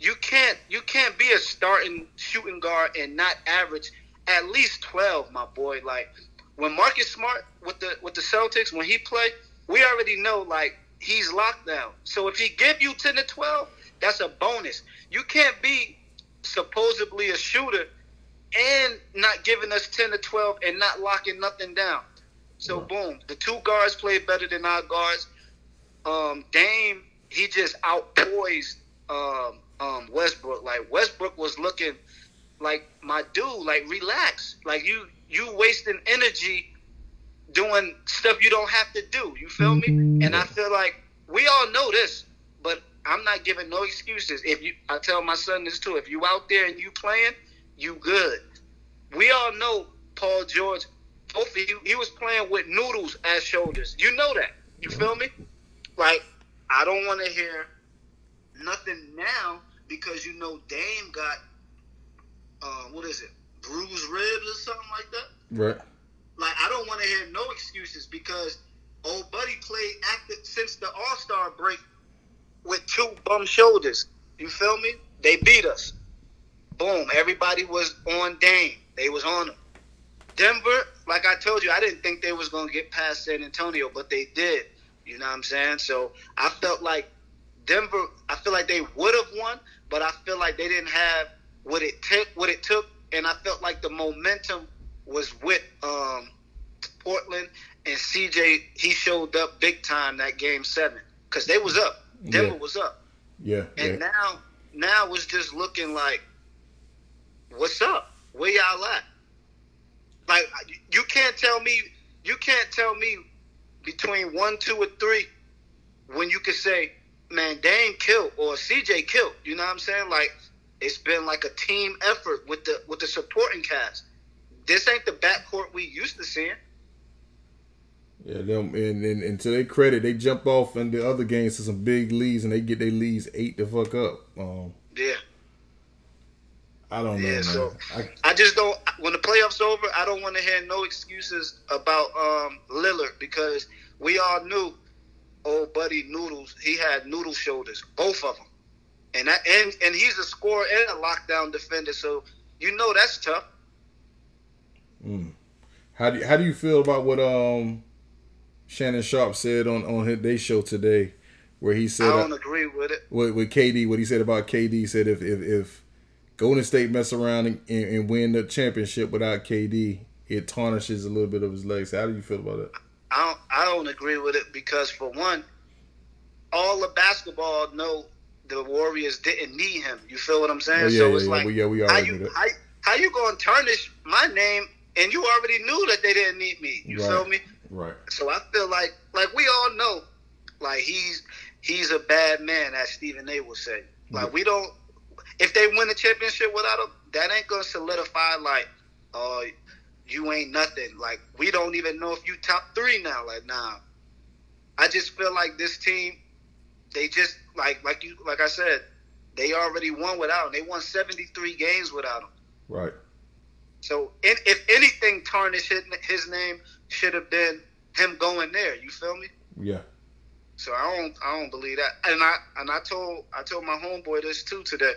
You can't, you can't be a starting shooting guard and not average at least twelve, my boy. Like when Marcus Smart with the with the Celtics, when he played, we already know like he's lockdown. So if he give you ten to twelve. That's a bonus. You can't be supposedly a shooter and not giving us ten to twelve and not locking nothing down. So, right. boom. The two guards played better than our guards. Um, Dame, he just outpoised um, um, Westbrook. Like, Westbrook was looking like, my dude, like, relax. Like, you you wasting energy doing stuff you don't have to do. You feel me? And I feel like we all know this, but I'm not giving no excuses. If you, I tell my son this too. If you out there and you playing, you good. We all know Paul George. Both of you, he was playing with noodles as shoulders. You know that. You feel me? Like I don't want to hear nothing now because you know Dame got uh, what is it? Bruised ribs or something like that. Right. Like I don't want to hear no excuses because old buddy played active since the All-Star break. With two bum shoulders. You feel me? They beat us. Boom. Everybody was on Dame. They was on them. Denver, like I told you, I didn't think they was going to get past San Antonio, but they did. You know what I'm saying? So I felt like Denver, I feel like they would have won, but I feel like they didn't have what it took, what it took, and I felt like the momentum was with um, Portland, and C J, he showed up big time that game seven because they was up. Denver yeah. was up. Yeah. And yeah. now now it's just looking like, what's up? Where y'all at? Like you can't tell me you can't tell me between one, two, or three when you could say, man, Dame killed or C J killed. You know what I'm saying? Like It's been like a team effort with the with the supporting cast. This ain't the backcourt we used to seeing. Yeah, them and, and, and to their credit, they jump off in the other games to some big leads, and they get their leads ate the fuck up. Um, yeah. I don't know. Yeah, man. so I, I just don't. When the playoffs over, I don't want to hear no excuses about um, Lillard, because we all knew old buddy Noodles. He had noodle shoulders, both of them, and I, and and he's a scorer and a lockdown defender. So you know that's tough. Mm. How do you, how do you feel about what um, Shannon Sharp said on on his, their show today, where he said I don't uh, agree with it. What with K D? What he said about K D? He said if if if Golden State mess around and, and win the championship without K D, it tarnishes a little bit of his legs. How do you feel about it? I don't, I don't agree with it because, for one, all the basketball know the Warriors didn't need him. You feel what I'm saying? Oh, yeah, so yeah, it's yeah. like, well, yeah, we how you how, how you going to tarnish my name and you already knew that they didn't need me? You right. feel me? Right. So I feel like, like we all know, like he's he's a bad man, as Stephen A. will say. Like yeah. we don't. If they win the championship without him, that ain't going to solidify, like, uh, you ain't nothing. Like, we don't even know if you top three now. Like, nah. I just feel like this team, they just, like like you, like I said, they already won without him. They won seventy-three games without him. Right. So, in, if anything tarnished his, his name, should have been him going there. You feel me? Yeah. So, I don't I don't believe that. And I and I told I told my homeboy this, too, today.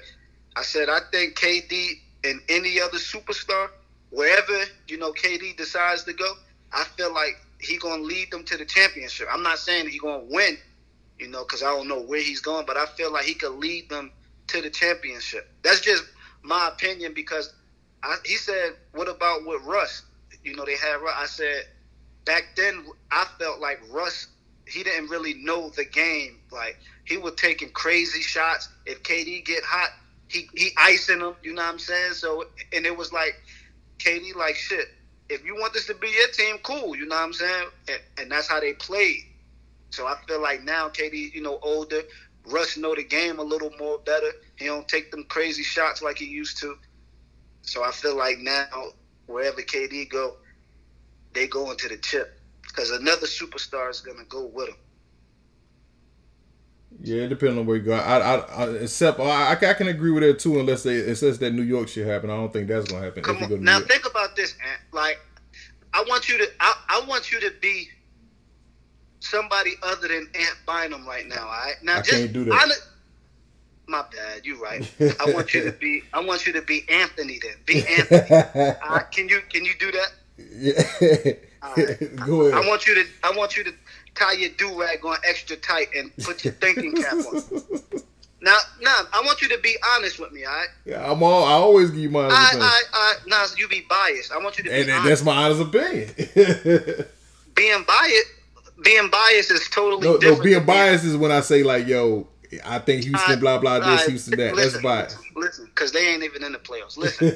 I said, I think K D and any other superstar, wherever, you know, K D decides to go, I feel like he going to lead them to the championship. I'm not saying he going to win, you know, because I don't know where he's going, but I feel like he could lead them to the championship. That's just my opinion because I, he said, what about with Russ? You know, they had Russ. I said, back then, I felt like Russ, he didn't really know the game. Like, he was taking crazy shots. If K D get hot, He he icing them, you know what I'm saying? So, and it was like, K D, like, shit, if you want this to be your team, cool, you know what I'm saying? And, and that's how they played. So I feel like now K D, you know, older, Russ know the game a little more better. He don't take them crazy shots like he used to. So I feel like now, wherever K D go, they go into the chip. Because another superstar is going to go with him. Yeah, depending on where you go. I, I, I except I, I can agree with that too, unless they unless that New York shit happen. I don't think that's gonna happen. Come if you go to now, New York. Think about this, Ant. Like, I want you to, I, I want you to be somebody other than Ant Bynum right now. All right, now I just can't do that. Honest, my bad. You're right. I want you to be, I want you to be Anthony. Then be Anthony. uh, can you can you do that? Yeah. All right. Go ahead. I, I want you to. I want you to. Tie your do-rag on extra tight and put your thinking cap on. Now, nah, I want you to be honest with me, all right? Yeah, I'm all, I always give you my honest opinion. I, I, I, nah, so you be biased. I want you to and, be and honest. And that's my honest opinion. being biased being biased is totally no, different. No, being biased is when I say, like, yo, I think Houston, I, blah, blah, this, I, Houston, that. Listen, that's biased. Listen, because they ain't even in the playoffs. Listen,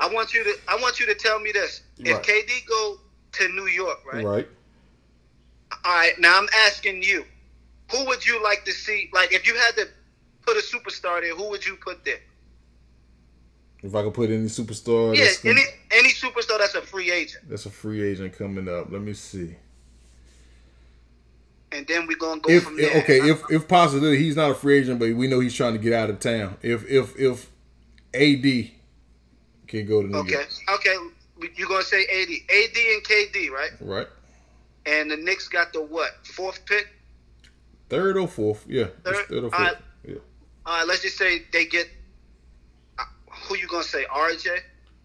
I want you to I want you to tell me this. Right. If K D go to New York, right? Right. All right, now I'm asking you, who would you like to see? Like, if you had to put a superstar there, who would you put there? If I could put any superstar, yeah, that's any any superstar that's a free agent. That's a free agent coming up. Let me see. And then we're gonna go if, from there. Okay, if if possibly he's not a free agent, but we know he's trying to get out of town. If if if A D can go to New okay. York. Okay, okay, you're gonna say A D, A D and K D, right? Right. And the Knicks got the what? Fourth pick? Third or fourth, yeah. Third, third or fourth. All right. Yeah. All right, let's just say they get, uh, who you going to say, R J,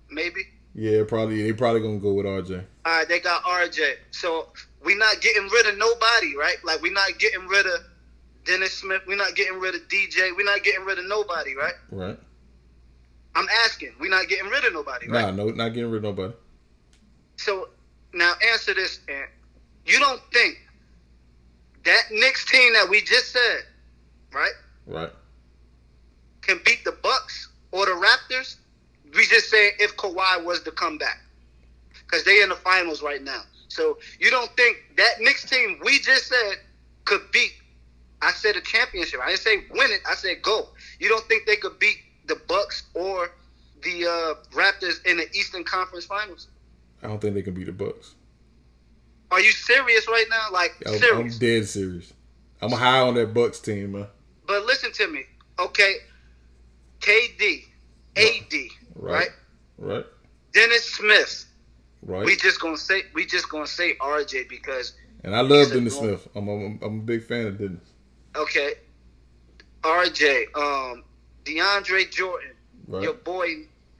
maybe? Yeah, probably. They probably going to go with R J. All right, they got R J. So we're not getting rid of nobody, right? Like, we're not getting rid of Dennis Smith. We're not getting rid of D J. We're not getting rid of nobody, right? Right. I'm asking. We're not getting rid of nobody, nah, right? No, not getting rid of nobody. So now answer this, Ant. You don't think that Knicks team that we just said, right? Right. Can beat the Bucks or the Raptors? We just said if Kawhi was to come back. Because they in the finals right now. So you don't think that Knicks team we just said could beat, I said a championship. I didn't say win it. I said go. You don't think they could beat the Eastern Conference Finals. I don't think they can beat the Bucks. Are you serious right now? Like, I'm, serious? I'm dead serious. I'm high on that Bucks team, man. But listen to me. Okay. K D. A D. Right. Right. right. Dennis Smith. Right. We just gonna say we just gonna say R J because. And I love Dennis normal. Smith. I'm, I'm I'm a big fan of Dennis. Okay. R J. Um. DeAndre Jordan. Right. Your boy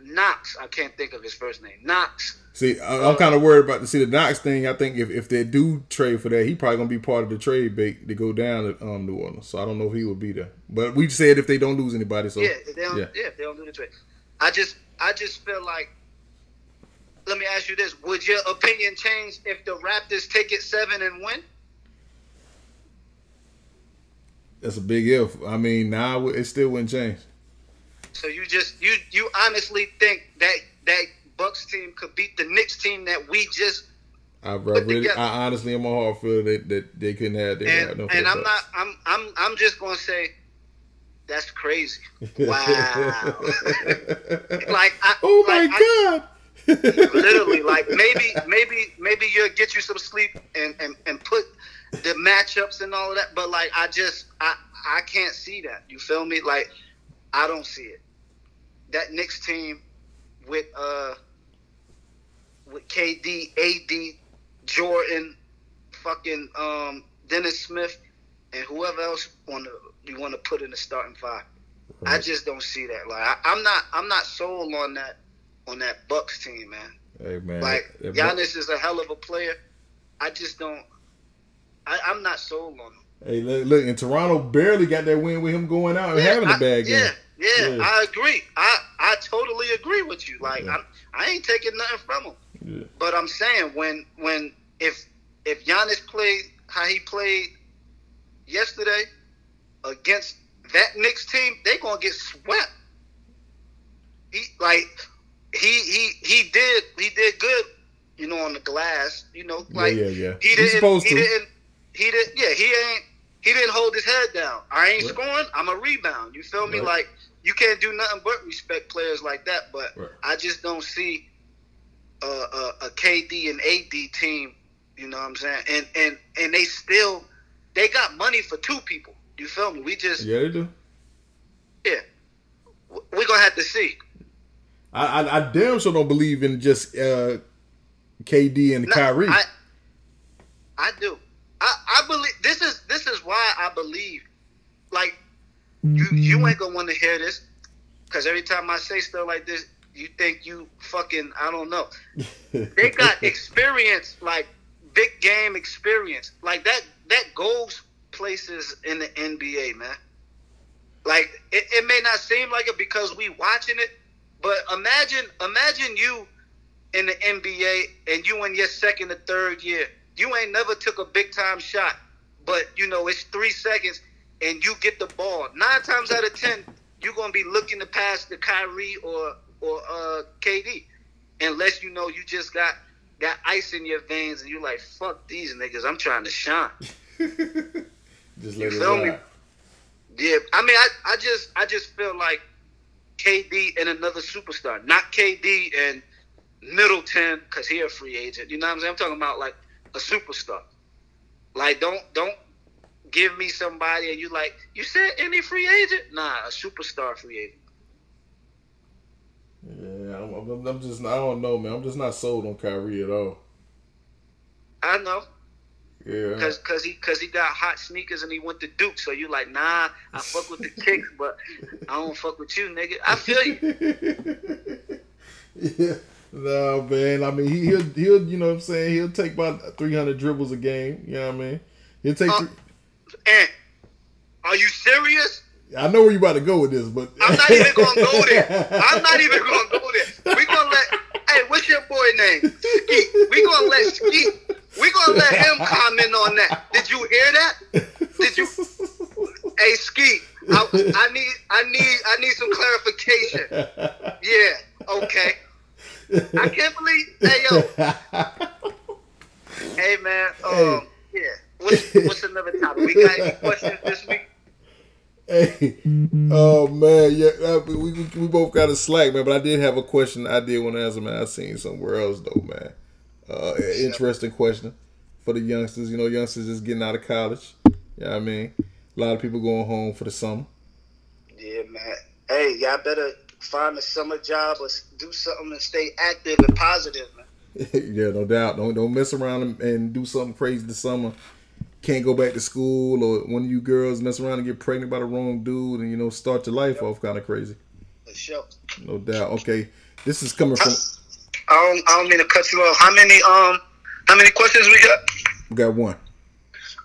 Knox. I can't think of his first name. Knox. See, I, I'm kind of worried about the see the Knox thing. I think if, if they do trade for that, he probably gonna be part of the trade bait to go down to um, New Orleans. So I don't know if he will be there. But we said if they don't lose anybody, so yeah, if they don't, yeah. yeah, if they don't do the trade. I just I just feel like. Let me ask you this: would your opinion change if the Raptors take it seven and win? That's a big if. I mean, now nah, it still wouldn't change. So you just you you honestly think that that. Bucks team could beat the Knicks team that we just I, I really, I honestly in my heart feel that, that they couldn't have they and, have no and I'm Bucks. not I'm I'm I'm just gonna say that's crazy. Wow. Like I, oh my like, god I, literally like maybe maybe maybe you'll get you some sleep and, and, and put the matchups and all of that, but like I just I I can't see that. You feel me? Like I don't see it. That Knicks team with uh with K D, A D, Jordan, fucking um Dennis Smith, and whoever else want to you want to put in the starting five. Right. I just don't see that. Like I, I'm not I'm not sold on that on that Bucks team, man. Hey, man. Like hey, Giannis is a hell of a player. I just don't. I, I'm not sold on him. Hey, look, look, and Toronto barely got that win with him going out yeah, and having I, a bad game. Yeah. Yeah, yeah, I agree. I, I totally agree with you. Like yeah. I I ain't taking nothing from him. Yeah. But I'm saying when when if if Giannis played how he played yesterday against that Knicks team, they gonna get swept. He like he he he did he did good, you know, on the glass. You know, like yeah, yeah, yeah. he didn't he didn't he didn't yeah he ain't he didn't hold his head down. I ain't right. scoring. I'm a rebound. You feel me? Right. Like. You can't do nothing but respect players like that, but right. I just don't see a, a, a K D and A D team, you know what I'm saying? And and and they still, they got money for two people. You feel me? We just... Yeah, they do. Yeah. We're going to have to see. I, I, I damn sure don't believe in just uh, K D and no, Kyrie. I, I do. I, I believe... This is, this is why I believe, like... You you ain't gonna want to hear this, because every time I say stuff like this, you think you fucking I don't know. They got experience, like big game experience, like that that goes places in the N B A, man. Like it, it may not seem like it because we watching it, but imagine imagine you in the N B A and you in your second or third year, you ain't never took a big time shot, but you know it's three seconds. And you get the ball. Nine times out of ten, you're going to be looking to pass to Kyrie or or uh, K D. Unless you know you just got, got ice in your veins and you're like, fuck these niggas. I'm trying to shine. Just let you feel me? Yeah. I mean, I, I just I just feel like K D and another superstar. Not K D and Middleton because he's a free agent. You know what I'm saying? I'm talking about like a superstar. Like, don't don't. Give me somebody, and you like you said any free agent? Nah, a superstar free agent. Yeah, I'm, I'm, I'm just I don't know, man. I'm just not sold on Kyrie at all. I know. Yeah. Cause, cause he, cause he got hot sneakers and he went to Duke, so you like nah, I fuck with the Kicks, but I don't fuck with you, nigga. I feel you. Yeah. No, man. I mean, he, he'll he'll you know what I'm saying he'll take about three hundred dribbles a game. You know what I mean? He'll take. Uh, th- And are you serious? I know where you about to go with this, but I'm not even gonna go there. I'm not even gonna go there. We gonna let hey, what's your boy name? Skeet. We gonna let Skeet. We gonna let him comment on that. Did you hear that? Did you? Hey, Skeet. I, I need, I need, I need some clarification. Yeah. Okay. I can't believe. Hey yo. Hey man. Um. Hey. Yeah. What's, what's another topic? We got any questions this week? Hey, oh man, yeah, I, we, we we both got a slack, man. But I did have a question I did want to answer, man. I seen somewhere else though, man. Uh, interesting question for the youngsters. You know, youngsters just getting out of college. Yeah, you know what I mean, a lot of people going home for the summer. Yeah, man. Hey, y'all better find a summer job or do something and stay active and positive, man. Yeah, no doubt. Don't don't mess around and, and do something crazy this summer. Can't go back to school, or one of you girls mess around and get pregnant by the wrong dude, and you know, start your life yep. off kind of crazy. For sure. No doubt. Okay, this is coming from. I don't. I don't mean to cut you off. How many um? How many questions we got? We got one.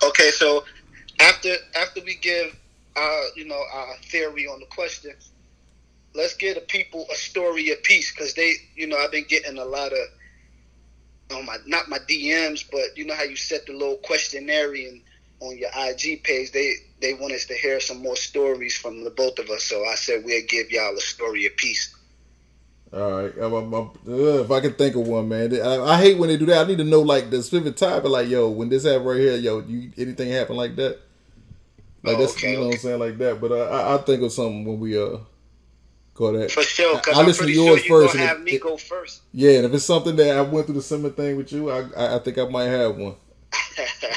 Okay, so after after we give our you know our theory on the question, let's give the people a story apiece, because they you know I've been getting a lot of. On my not my D Ms, but you know how you set the little questionnaire and on your I G page, they they want us to hear some more stories from the both of us. So I said we'll give y'all a story apiece. All right, I'm, I'm, I'm, ugh, if I can think of one, man. I, I hate when they do that. I need to know like the specific type of like, yo, when this happened right here, yo, you anything happen like that? Like oh, that's okay, you know okay. what I'm saying, like that. But uh, I I think of something when we uh. That. For sure, because I'm pretty sure you're going to have me go first. Yeah, and if it's something that I went through the similar thing with you, I I, I think I might have one.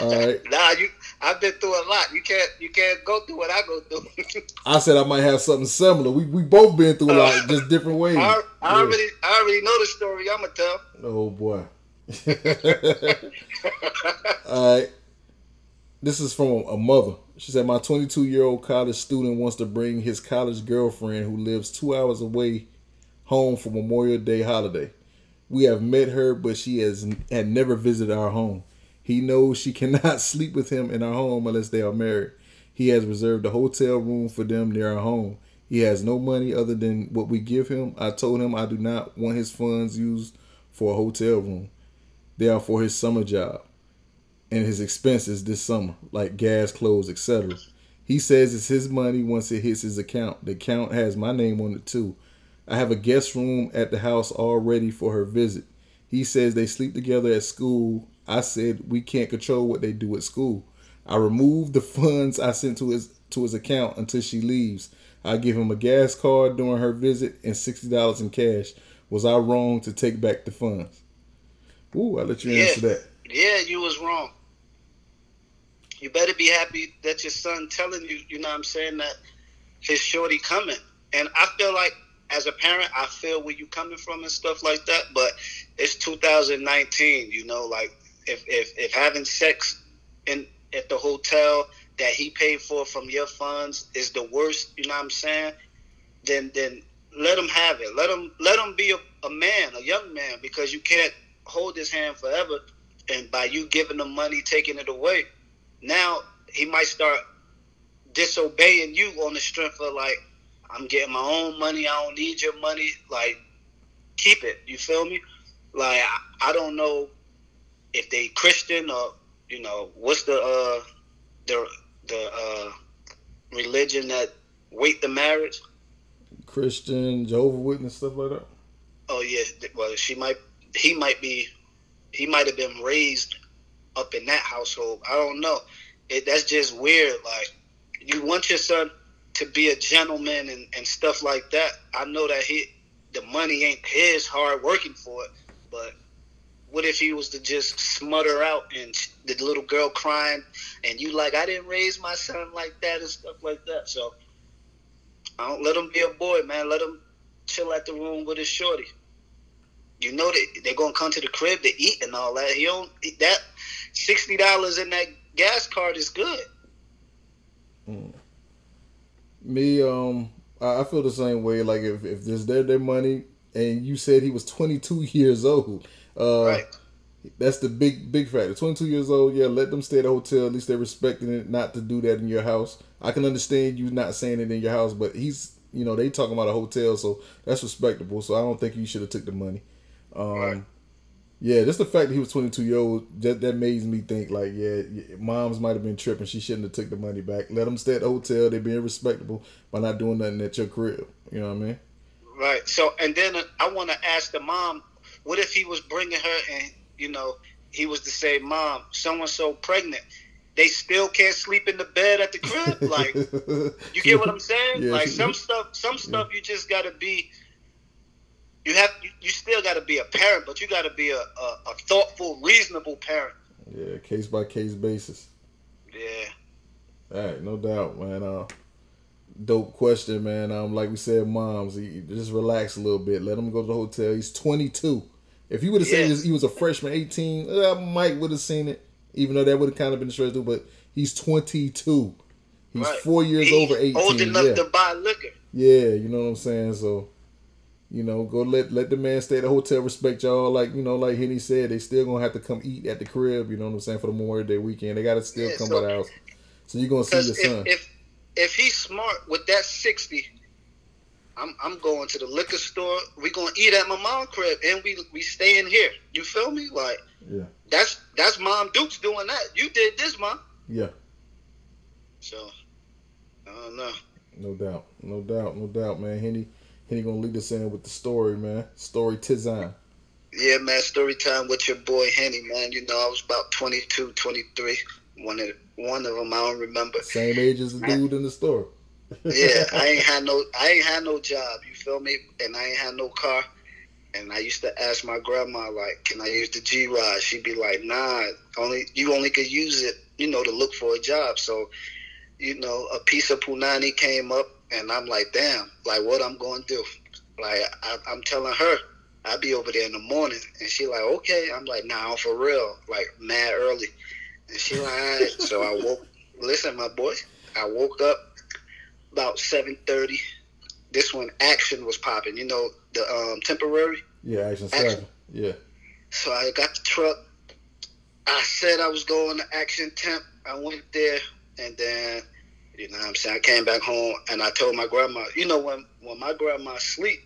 All right. Nah, you, I've been through a lot. You can't you can't go through what I go through. I said I might have something similar. We we both been through a lot, uh, just different ways. I, I, yeah. already, I already know the story. I'm going to tell. Oh, boy. All right. This is from a mother. She said, my twenty-two-year-old college student wants to bring his college girlfriend who lives two hours away home for Memorial Day holiday. We have met her, but she has had never visited our home. He knows she cannot sleep with him in our home unless they are married. He has reserved a hotel room for them near our home. He has no money other than what we give him. I told him I do not want his funds used for a hotel room. They are for his summer job and his expenses this summer, like gas, clothes, et cetera. He says it's his money once it hits his account. The account has my name on it too. I have a guest room at the house already for her visit. He says they sleep together at school. I said we can't control what they do at school. I removed the funds I sent to his to his account until she leaves. I give him a gas card during her visit and sixty dollars in cash. Was I wrong to take back the funds? Ooh, I'll let you yeah. answer that. Yeah, you was wrong. You better be happy that your son telling you, you know what I'm saying, that his shorty coming. And I feel like, as a parent, I feel where you coming from and stuff like that. But it's two thousand nineteen, you know, like if if, if having sex in at the hotel that he paid for from your funds is the worst, you know what I'm saying, then then let him have it. Let him, let him be a, a man, a young man, because you can't hold his hand forever. And by you giving him money, taking it away, now he might start disobeying you on the strength of like, I'm getting my own money. I don't need your money. Like, keep it. You feel me? Like, I, I don't know if they Christian or, you know, what's the uh, the the uh, religion that wait the marriage? Christian, Jehovah's Witness, stuff like that. Oh yeah. Well, she might. He might be. He might have been raised up in that household. I don't know. It, that's just weird. Like, you want your son to be a gentleman and, and stuff like that. I know that he, the money ain't his hard working for it, but what if he was to just smutter out and the little girl crying and you like, I didn't raise my son like that and stuff like that. So I don't, let him be a boy, man. Let him chill at the room with his shorty. You know that they're going to come to the crib to eat and all that. He don't eat that. sixty dollars in that gas card is good. Mm. Me, um, I feel the same way. Like, if, if this their their money, and you said he was twenty-two years old. Uh, right. That's the big, big factor. twenty-two years old, yeah, let them stay at the hotel. At least they're respecting it, not to do that in your house. I can understand you not saying it in your house, but he's, you know, they talking about a hotel, so that's respectable. So I don't think you should have took the money. Um, right. Yeah, just the fact that he was twenty-two years old, that, that made me think, like, yeah, moms might have been tripping. She shouldn't have took the money back. Let them stay at the hotel. They're being respectable by not doing nothing at your crib. You know what I mean? Right. So, and then I want to ask the mom, what if he was bringing her and, you know, he was to say, Mom, so-and-so pregnant. they still can't sleep in the bed at the crib. Like, you get what I'm saying? Yeah. Like, some stuff, some stuff yeah. you just gotta be. You have, you, you still gotta be a parent, but you gotta be a, a, a thoughtful, reasonable parent. Yeah, case by case basis. Yeah. All right, no doubt, man. Uh, dope question, man. Um, like we said, moms, he, just relax a little bit. Let him go to the hotel. He's twenty-two. If you would have yeah. said he was, he was a freshman, eighteen, uh, Mike would have seen it. Even though that would have kind of been stressed through, but he's twenty-two. He's right. four years he's over eighteen. Old enough yeah. to buy liquor. Yeah, you know what I'm saying. So, you know, go let let the man stay at the hotel. Respect y'all. Like, you know, like Henny said, they still gonna have to come eat at the crib. You know what I'm saying, for the Memorial Day weekend. They gotta still yeah, come so, by the house. So you're gonna see your if, son. If if he's smart with that sixty, I'm I'm going to the liquor store. We gonna eat at my mom's crib, and we we staying here. You feel me? Like, yeah. That's that's Mom Duke's doing that. You did this, Mom. Yeah. So, I don't know. No doubt. No doubt. No doubt, man. Henny, Henny going to lead us in with the story, man. Story Tizan. Yeah, man. Story time with your boy, Henny, man. You know, I was about twenty-two, twenty-three. One of, one of them, I don't remember. Same age as the dude I, in the store. yeah, I ain't had no, I ain't had no job, you feel me? And I ain't had no car. And I used to ask my grandma, like, can I use the G-Rod? She'd be like, nah, only you only could use it, you know, to look for a job. So, you know, a piece of punani came up, and I'm like, damn, like, what I'm going to do? Like, I, I'm telling her, I'll be over there in the morning. And she like, okay. I'm like, nah, I'm for real, like, mad early. And she like, all right. So I woke, listen, my boy, I woke up about seven thirty. This one, Action was popping, you know, the um, temporary. Yeah, Action Seven. Yeah. So I got the truck. I said I was going to Action Temp. I went there, and then, you know what I'm saying, I came back home, and I told my grandma, you know, when, when my grandma sleep,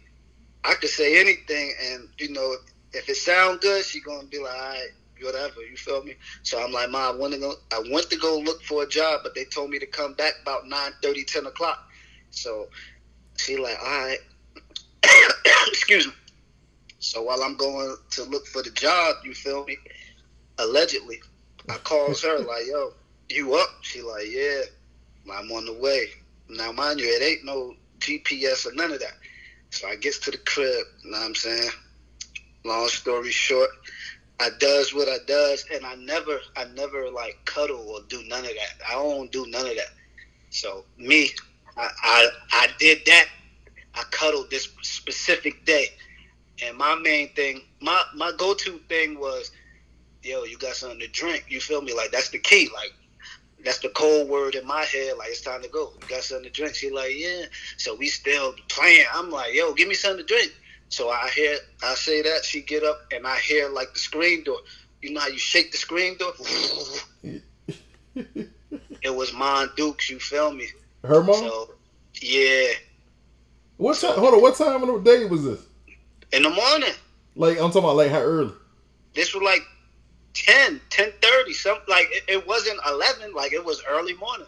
I could say anything, and, you know, if it sound good, she going to be like, all right, whatever, you feel me? So I'm like, Mom, I went to go, I went to go look for a job, but they told me to come back about nine thirty, ten o'clock. So she like, all right. Excuse me. So while I'm going to look for the job, you feel me, allegedly, I calls her like, yo, you up? She like, yeah, I'm on the way. Now, mind you, it ain't no G P S or none of that. So I gets to the crib, you know what I'm saying? Long story short, I does what I does, and I never, I never, like, cuddle or do none of that. I don't do none of that. So me, I, I, I did that. I cuddled this specific day, and my main thing, my, my go-to thing was, yo, you got something to drink, you feel me? Like, that's the key, like, that's the cold word in my head, like, it's time to go, you got something to drink? She like, yeah. So we still playing. I'm like, yo, give me something to drink. So I hear, I say that, she get up, and I hear, like, the screen door, you know how you shake the screen door? It was Mom Dukes, you feel me? Her mom? So, yeah. What time? Hold on. What time of the day was this? In the morning. Like, I'm talking about, like, how early? This was like ten, ten thirty. Some like it, it wasn't eleven. Like, it was early morning.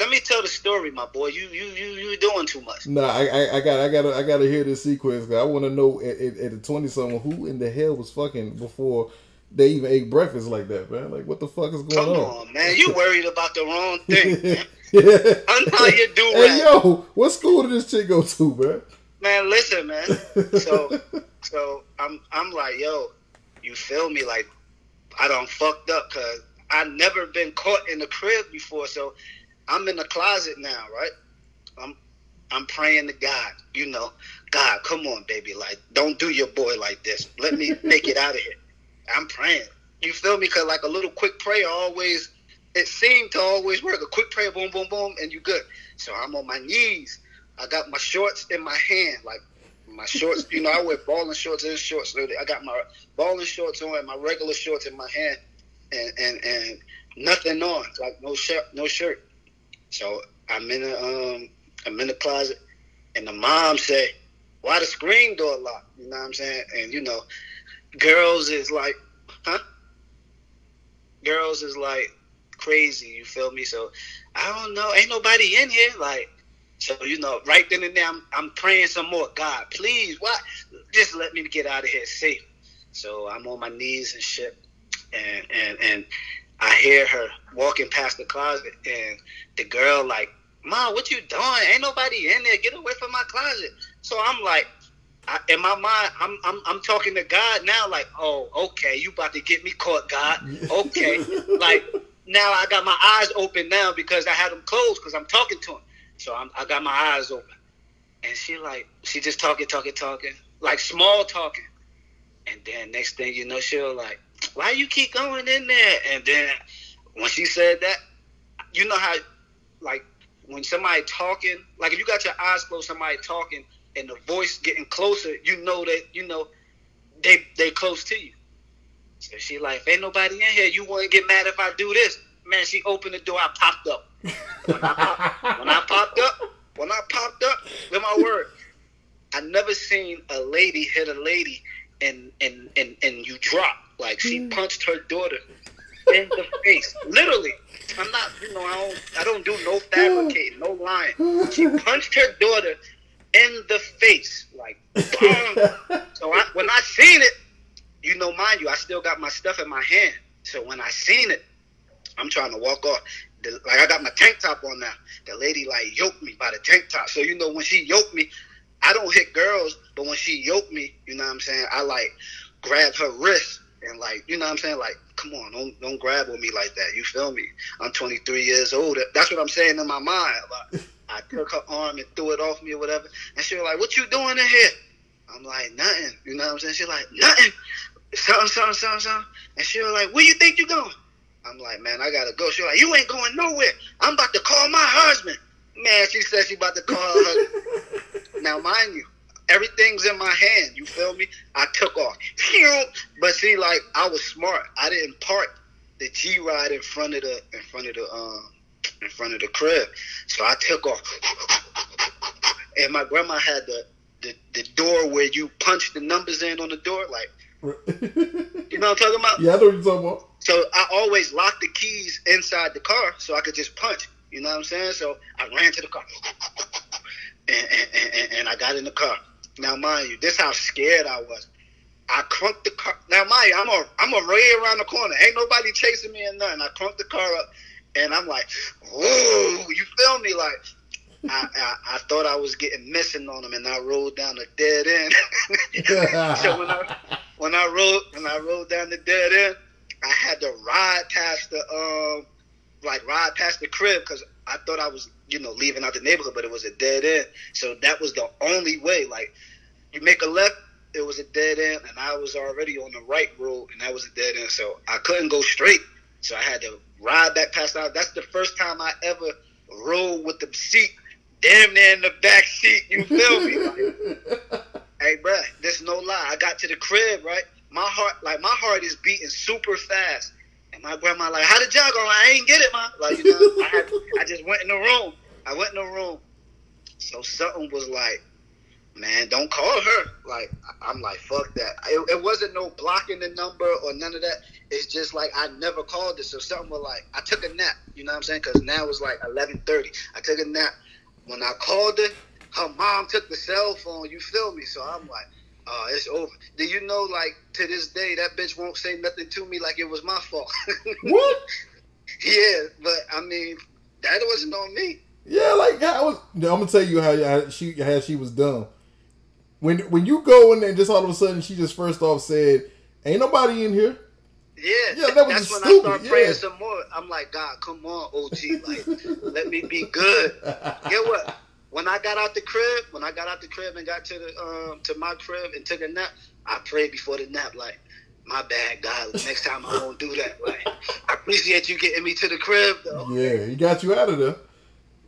Let me tell the story, my boy. You you you you doing too much. Nah, I I, I got I got I got to hear this sequence. I want to know at, at, at the twenty something who in the hell was fucking before they even ate breakfast like that, man. Like, what the fuck is going Come on? Come on, man. You worried about the wrong thing, man. Yeah. Untie your do-rag. Hey, yo, what school did this chick go to, man? Man, listen, man. So, so I'm, I'm like, yo, you feel me? Like, I done fucked up because I never been caught in the crib before. So, I'm in the closet now, right? I'm, I'm praying to God, you know, God, come on, baby, like, don't do your boy like this. Let me make it out of here. I'm praying. You feel me? Because, like, a little quick prayer always. It seemed to always work. A quick prayer, boom, boom, boom, and you good. So I'm on my knees. I got my shorts in my hand. Like, my shorts, you know, I wear balling shorts and shorts. So I got my balling shorts on and my regular shorts in my hand and and, and nothing on. Like, no shirt, no shirt. So I'm in the, um, I'm in the closet, and the mom said, why the screen door locked? You know what I'm saying? And, you know, girls is like, huh? Girls is like, crazy, you feel me? So I don't know, ain't nobody in here, like, so, you know, right then and there I'm, I'm praying some more. God, please, why, just let me get out of here safe. So I'm on my knees and shit, and and and I hear her walking past the closet, and the girl like, Mom, what you doing? Ain't nobody in there. Get away from my closet. So I'm like, I, in my mind, I'm, I'm I'm talking to God now, like, oh, okay, you about to get me caught, God. Okay. Like, now I got my eyes open now because I had them closed because I'm talking to him. So I'm, I got my eyes open. And she like, she just talking, talking, talking, like small talking. And then next thing you know, she'll like, why you keep going in there? And then when she said that, you know how, like, when somebody talking, like if you got your eyes closed, somebody talking and the voice getting closer, you know that, you know, they they close to you. So she like, if ain't nobody in here, you wouldn't get mad if I do this. Man, she opened the door, I popped up. When I, pop, when I popped up, when I popped up, with my word, I never seen a lady hit a lady and and, and, and you drop. Like, she punched her daughter in the face. Literally. I'm not, you know, I don't, I don't do no fabricating, no lying. She punched her daughter in the face. Like, boom. So I, when I seen it, you know, mind you, I still got my stuff in my hand. So when I seen it, I'm trying to walk off. The, like, I got my tank top on now. The lady, like, yoked me by the tank top. So, you know, when she yoked me, I don't hit girls, but when she yoked me, you know what I'm saying, I, like, grabbed her wrist. And, like, you know what I'm saying? Like, come on, don't don't grab with me like that. You feel me? I'm twenty-three years old. That's what I'm saying in my mind. Like, I took her arm and threw it off me or whatever. And she was like, what you doing in here? I'm like, nothing. You know what I'm saying? She's like, nothing. Something, something, something, something. And she was like, where you think you going? I'm like, man, I got to go. She was like, you ain't going nowhere. I'm about to call my husband. Man, she said she about to call her husband. Now, mind you, everything's in my hand, you feel me? I took off. But see, like, I was smart. I didn't park the G ride in front of the in front of the um in front of the crib. So I took off. And my grandma had the, the, the door where you punch the numbers in on the door, like, you know what I'm talking about? Yeah, I know what you're talking about. So I always locked the keys inside the car so I could just punch. You know what I'm saying? So I ran to the car and and, and, and I got in the car. Now, mind you, this how scared I was. I crunked the car. Now, mind you, I'm a, I'm a ray around the corner. Ain't nobody chasing me or nothing. I crunked the car up, and I'm like, oh, you feel me? Like, I, I, I thought I was getting missing on them, and I rolled down the dead end. So when I when I rolled when I rolled down the dead end, I had to ride past the um like ride past the crib because I thought I was, you know, leaving out the neighborhood, but it was a dead end. So that was the only way. Like, you make a left, it was a dead end, and I was already on the right road, and that was a dead end. So I couldn't go straight. So I had to ride back past out. That's the first time I ever rode with the seat damn near in the back seat. You feel me? Like, hey, bruh, this is no lie. I got to the crib, right? My heart, like, my heart is beating super fast. And my grandma like, how did y'all go? I ain't get it, ma. Like, you know, I, had, I just went in the room. I went in the room. So something was like, man, don't call her. Like, I'm like, fuck that. It, it wasn't no blocking the number or none of that. It's just like, I never called it. So something was like, I took a nap. You know what I'm saying? Because now it's like eleven thirty. I took a nap. When I called her, her mom took the cell phone. You feel me? So I'm like, oh, it's over. Do you know, like, to this day, that bitch won't say nothing to me like it was my fault. What? Yeah, but, I mean, that wasn't on me. Yeah, like, I was, I'm going to tell you how, how she how she was dumb. When when you go in there and just all of a sudden she just first off said, ain't nobody in here. Yeah, yeah that was that's when stupid. I started praying yeah. some more. I'm like, God, come on, O G. Like, let me be good. Get what? When I got out the crib, when I got out the crib and got to the um, to my crib and took a nap, I prayed before the nap, like, my bad, God, next time I won't do that. Like, I appreciate you getting me to the crib, though. Yeah, he got you out of there.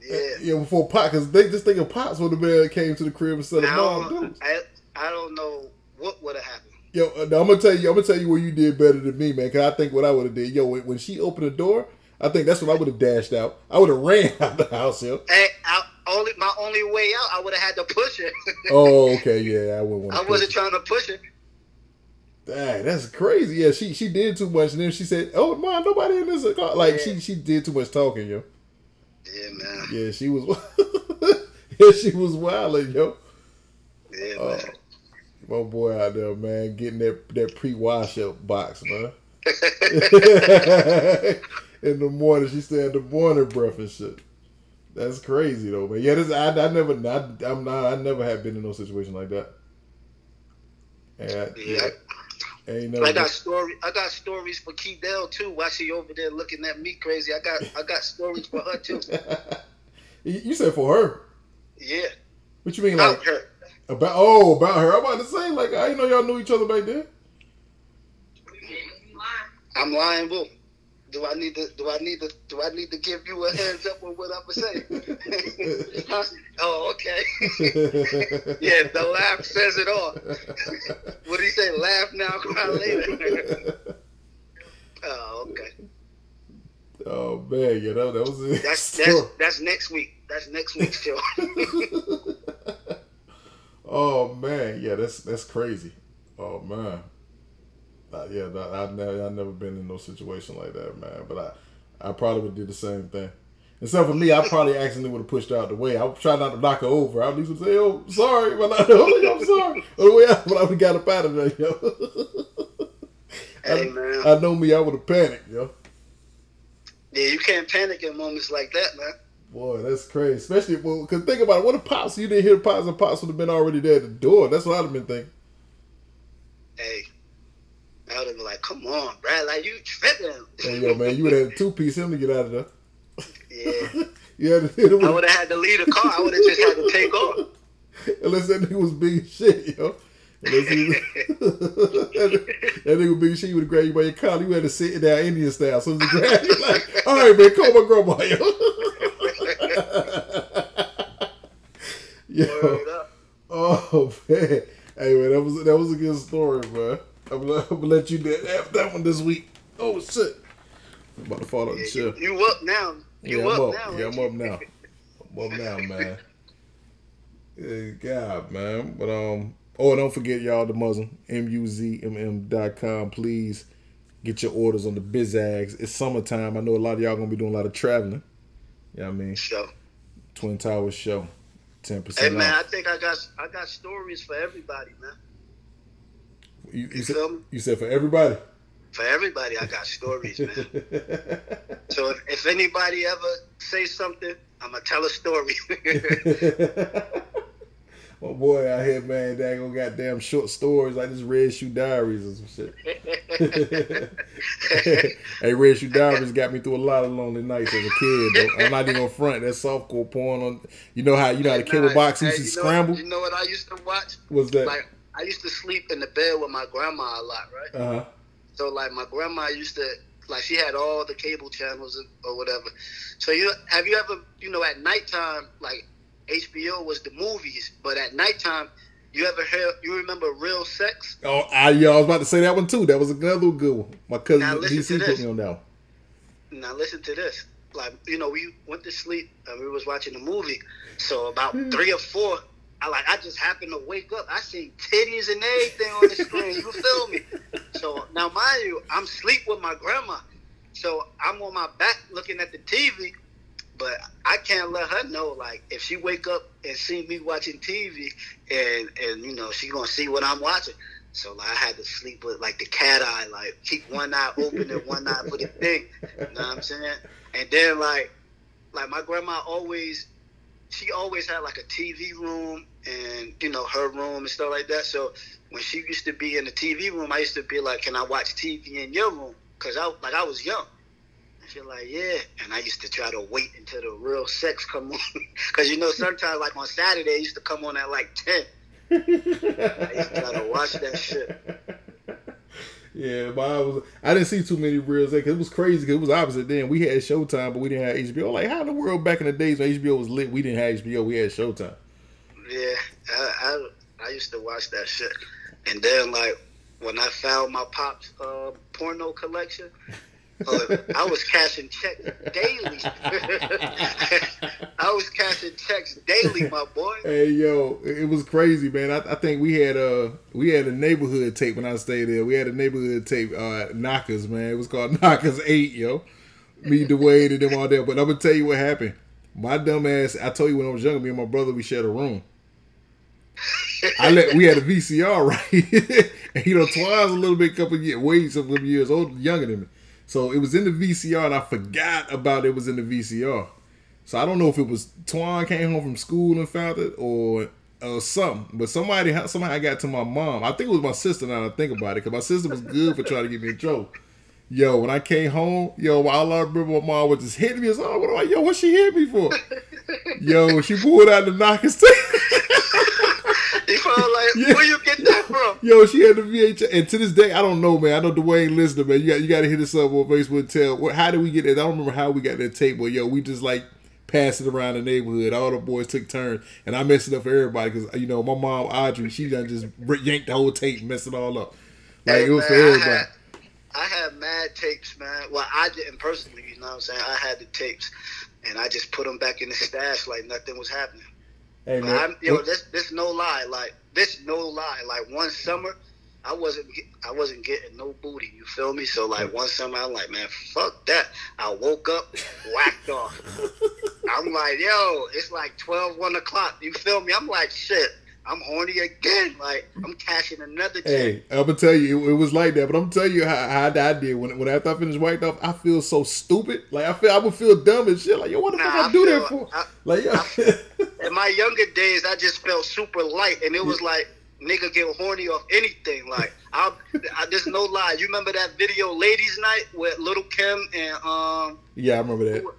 Yeah. Yeah, before Pop, because they just think of Pops when the man came to the crib and said, Mom, I, I don't know what would have happened. Yo, no, I'm going to tell you, I'm going to tell you what you did better than me, man, because I think what I would have did, yo, when, when she opened the door, I think that's when I would have dashed out. I would have ran out of the house, yo. Hey, I, Only my only way out, I would have had to push her. Oh, okay, yeah, I wouldn't want to. I wasn't trying to push her. Dang, that's crazy. Yeah, she she did too much, and then she said, "Oh, Mom, nobody in this car." Like yeah. she she did too much talking, yo. Yeah, man. Yeah, she was. Yeah, she was wilding, yo. Yeah, uh, man. My boy out there, man, getting that that pre wash up box, man. In the morning, she said the morning breath and shit. That's crazy though, man. Yeah, this I, I never I, I'm not I never have been in no situation like that. And I, yeah. Ain't no I got story. I got stories for Keydell too. Why she over there looking at me crazy? I got I got stories for her too. You said for her? Yeah. What you mean about like her? About oh about her? I'm about to say like I didn't know y'all knew each other back then. I'm lying, boo. Do I need to? Do I need to? Do I need to give you a heads up on what I'm gonna say? Huh? Oh, okay. Yeah, the laugh says it all. What did he say? Laugh now, cry later. Oh, okay. Oh man, you know that was it. That's that's, that's next week. That's next week's show. Oh man, yeah, that's that's crazy. Oh man. Uh, yeah, I, I never, I never been in no situation like that, man. But I, I probably would do the same thing. Except for me, I probably accidentally would have pushed her out the way. I would try not to knock her over. I would say, "Oh, sorry, but I, oh, I'm sorry." Or the way out, but I would have got up out of there, yo. Hey, I, man. I know me, I would have panicked, yo. Yeah, you can't panic in moments like that, man. Boy, that's crazy. Especially well, cause think about it. What if pops? You didn't hear pops, and pops would have been already there at the door. That's what I'd have been thinking. Hey. I would have been like, come on, Brad, like you tripping. There you go, man. You would have two piece him to get out of there. Yeah. You had to, I would have had to leave the car. I would have just had to take off. Unless that nigga was big as shit, yo. Unless he was... that, that nigga was big as shit. He would have grabbed you by your collar. You had to sit down Indian style. So he grabbed you like, all right, man, call my grandma, yo. Yo. Oh, man. Hey, man, that was, that was a good story, bro. I'm gonna, I'm gonna let you have that one this week. Oh shit! I'm about to fall on the chair. You up now? You yeah, up, up now? Yeah, I'm up now. I'm up now, man. Good God, man. But um, oh, don't forget y'all the Muslim M U Z M M dot com. Please get your orders on the Bizags. It's summertime. I know a lot of y'all gonna be doing a lot of traveling. You know what I mean? Show. Twin Towers show. Ten percent. Hey man, off. I think I got I got stories for everybody, man. You, you, you, said, you said for everybody. For everybody, I got stories, man. So if, if anybody ever say something, I'm gonna tell a story. Oh boy, out here, man, daggone goddamn short stories like this Red Shoe Diaries or some shit. Hey, Red Shoe Diaries got me through a lot of lonely nights as a kid. Though. I'm not even on front. That softcore porn on, you know how you know how the cable box used to scramble. You know what I used to watch? What's that? Like, I used to sleep in the bed with my grandma a lot, right? Uh-huh. So, like, my grandma used to, like, she had all the cable channels or whatever. So, you have you ever, you know, at nighttime, like, H B O was the movies, but at nighttime, you ever hear, you remember Real Sex? Oh, I, yeah, I was about to say that one, too. That was another good one. My cousin, D C, put me on that one. Now, listen to this. Like, you know, we went to sleep, and we was watching a movie. So, about three or four... I like I just happened to wake up. I seen titties and everything on the screen. You feel me? So now, mind you, I'm asleep with my grandma. So I'm on my back looking at the T V, but I can't let her know. Like if she wake up and see me watching T V, and and you know she gonna see what I'm watching. So like, I had to sleep with like the cat eye, like keep one eye open and one eye for the thing. You know what I'm saying? And then like like my grandma always. She always had like a T V room and, you know, her room and stuff like that. So when she used to be in the T V room, I used to be like, can I watch T V in your room? Because I, like, I was young. And she's like, yeah. And I used to try to wait until the Real Sex come on. Because, you know, sometimes like on Saturday, it used to come on at like ten. I used to try to watch that shit. Yeah, but I, was, I didn't see too many Real Sex. It was crazy because it was opposite then. We had Showtime, but we didn't have H B O. Like, how in the world back in the days when H B O was lit, we didn't have H B O. We had Showtime. Yeah, I I, I used to watch that shit. And then, like, when I found my pop's uh, porno collection, uh, I was cashing checks daily. I was cashing checks daily, my boy. Hey, yo, it was crazy, man. I, I think we had a we had a neighborhood tape when I stayed there. We had a neighborhood tape, uh, Knockers, man. It was called Knockers Eight, yo. Me, Dwayne, and them all there. But I'm gonna tell you what happened. My dumb ass. I told you when I was younger, me and my brother, we shared a room. I let we had a V C R, right? And you know, Twine's a little bit, a couple years, way some years older, younger than me. So it was in the V C R, and I forgot about it was in the V C R. So I don't know if it was Twine came home from school and found it, or or something. But somebody, somehow I got to my mom. I think it was my sister. Now that I think about it, because my sister was good for trying to get me in trouble. Yo, when I came home, yo, all I remember my mom was just hitting me. I was like, yo, what she hit me for? Yo, she pulled out the knockers. He probably like, yeah. Where you get that from? Yo, she had the V H S. And to this day, I don't know, man. I know Dwayne listening, man. You got, you got to hit us up on Facebook and tell, how did we get that? I don't remember how we got that tape, but yo, we just like passed it around the neighborhood. All the boys took turns, and I messed it up for everybody because, you know, my mom, Audrey, she done just yanked the whole tape and messed it all up. Like, hey, it was man, for everybody. I had, I had mad tapes, man. Well, I didn't personally, you know what I'm saying? I had the tapes, and I just put them back in the stash like nothing was happening. Hey, man. I'm, yo, this this no lie, like this no lie, like one summer, I wasn't I wasn't getting no booty, you feel me? So like one summer, I'm like, man, fuck that. I woke up, whacked off. I'm like, yo, it's like twelve, one o'clock, you feel me? I'm like, shit, I'm horny again. Like I'm cashing another check. Hey, I'm gonna tell you, it, it was like that, but I'm telling you how, how I did when when after I finished whacked off, I feel so stupid. Like I feel I would feel dumb and shit. Like yo, what the nah, fuck I, I do feel, that for? I, like yeah. I, in my younger days, I just felt super light, and it was like, nigga get horny off anything. Like, I, I there's no lie. You remember that video, Ladies Night, with Lil' Kim and um. Yeah, I remember that. Who,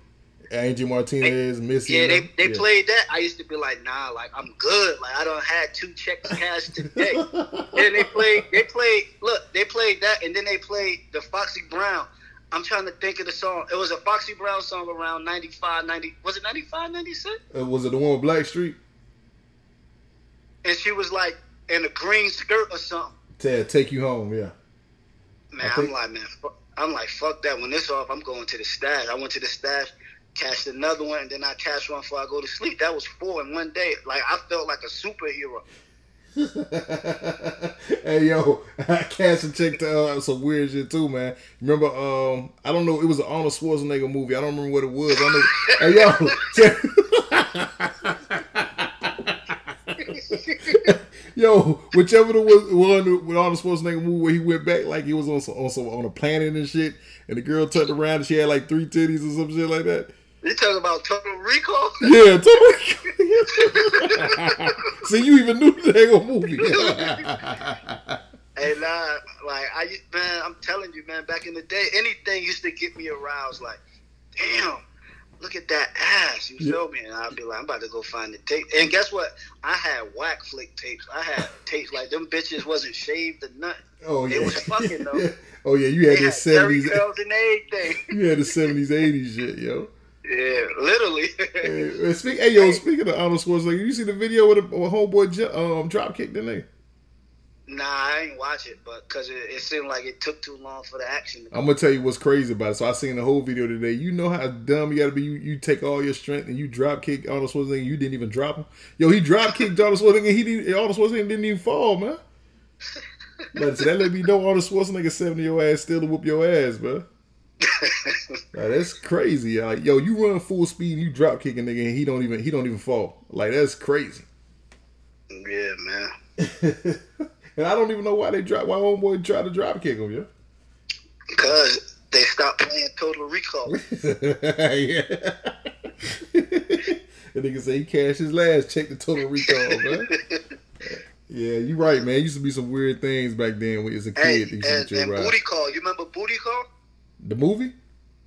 Angie Martinez, they, Missy. Yeah, they they yeah. played that. I used to be like, nah, like I'm good. Like I done had two checks cashed today. And they played, they played. Look, they played that, and then they played the Foxy Brown. I'm trying to think of the song. It was a Foxy Brown song around ninety-five, ninety. Was it ninety-five, ninety-six? Uh, was it the one with Black Street? And she was like in a green skirt or something. Ted, take you home, yeah. Man, I'm like, man, fuck, I'm like, fuck that. When this off, I'm going to the stash. I went to the stash, cashed another one, and then I cashed one before I go to sleep. That was four in one day. Like, I felt like a superhero. Hey yo, I cashed a check to uh, some weird shit too, man. Remember, um, I don't know, it was an Arnold Schwarzenegger movie. I don't remember what it was. I know. Hey yo, yo, whichever the one with Arnold Schwarzenegger movie where he went back like he was on some, on some, on a planet and shit, and the girl turned around and she had like three titties or some shit like that. You talking about Total Recall? Yeah, Total Recall. See, you even knew that ain't gonna movie. Hey, nah, like I, man, I'm telling you, man. Back in the day, anything used to get me aroused. Like, damn, look at that ass. You feel me? And I'd be like, I'm about to go find the tape. And guess what? I had whack flick tapes. I had tapes like them bitches wasn't shaved or nothing. Oh yeah, it was fucking though. Oh yeah, you had the seventies, girls and everything. You had the seventies, eighties shit, yo. Yeah, literally. hey, speak, hey, yo, speaking of Arnold Schwarzenegger, you see the video with, a, with homeboy um, dropkick, didn't they? Nah, I ain't watch it, but because it, it seemed like it took too long for the action. I'm going to tell you what's crazy about it. So I seen the whole video today. You know how dumb you got to be. You, you take all your strength and you dropkick Arnold Schwarzenegger. You didn't even drop him. Yo, he dropkicked Arnold Schwarzenegger. He didn't, Arnold Schwarzenegger didn't even fall, man. But so that let me know Arnold Schwarzenegger seventy your ass still to whoop your ass, bro. Nah, that's crazy. Like, yo, you run full speed and you drop kick a nigga and he don't even he don't even fall. Like that's crazy. Yeah, man. And I don't even know why they drop why homeboy tried to drop kick him, yo. Because they stopped playing Total Recall. Yeah. And nigga say he cashed his last check to Total Recall, man. Yeah, you right, man. It used to be some weird things back then when you was a kid. Hey, and and ride. Booty Call, you remember Booty Call? The movie?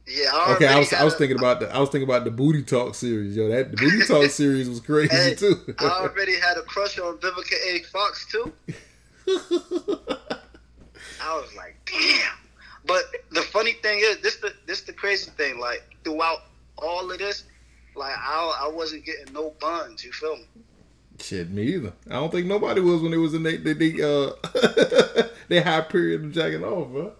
Yeah. I okay, I was I was a, thinking about the I was thinking about the Booty Talk series, yo. That the Booty Talk series was crazy hey, too. I already had a crush on Vivica A. Fox too. I was like, damn. But the funny thing is, this the this the crazy thing. Like throughout all of this, like I I wasn't getting no buns. You feel me? Shit, me either. I don't think nobody was when it was in they they, they uh they high period of jacking off, bro.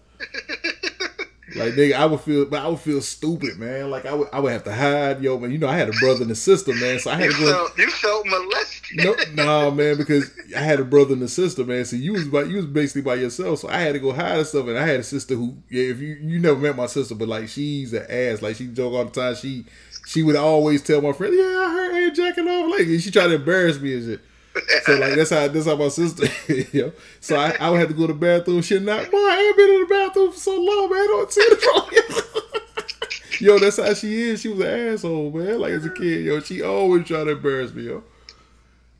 Like nigga, I would feel, but I would feel stupid, man. Like I would, I would have to hide, yo. But you know, I had a brother and a sister, man. So I had you to go. Felt, you felt molested. No, nah, man, because I had a brother and a sister, man. So you was, by, you was basically by yourself. So I had to go hide and stuff. And I had a sister who, yeah, if you, you never met my sister, but like she's an ass. Like she joke all the time. She, she would always tell my friend, yeah, I heard her jacking off. Like she tried to embarrass me and shit. So like that's how that's how my sister. You know? So I, I would have to go to the bathroom. Shit, not. Boy, I ain't been in the bathroom for so long, man. I don't see the problem. Yo, that's how she is. She was an asshole, man. Like as a kid, yo, she always tried to embarrass me, yo.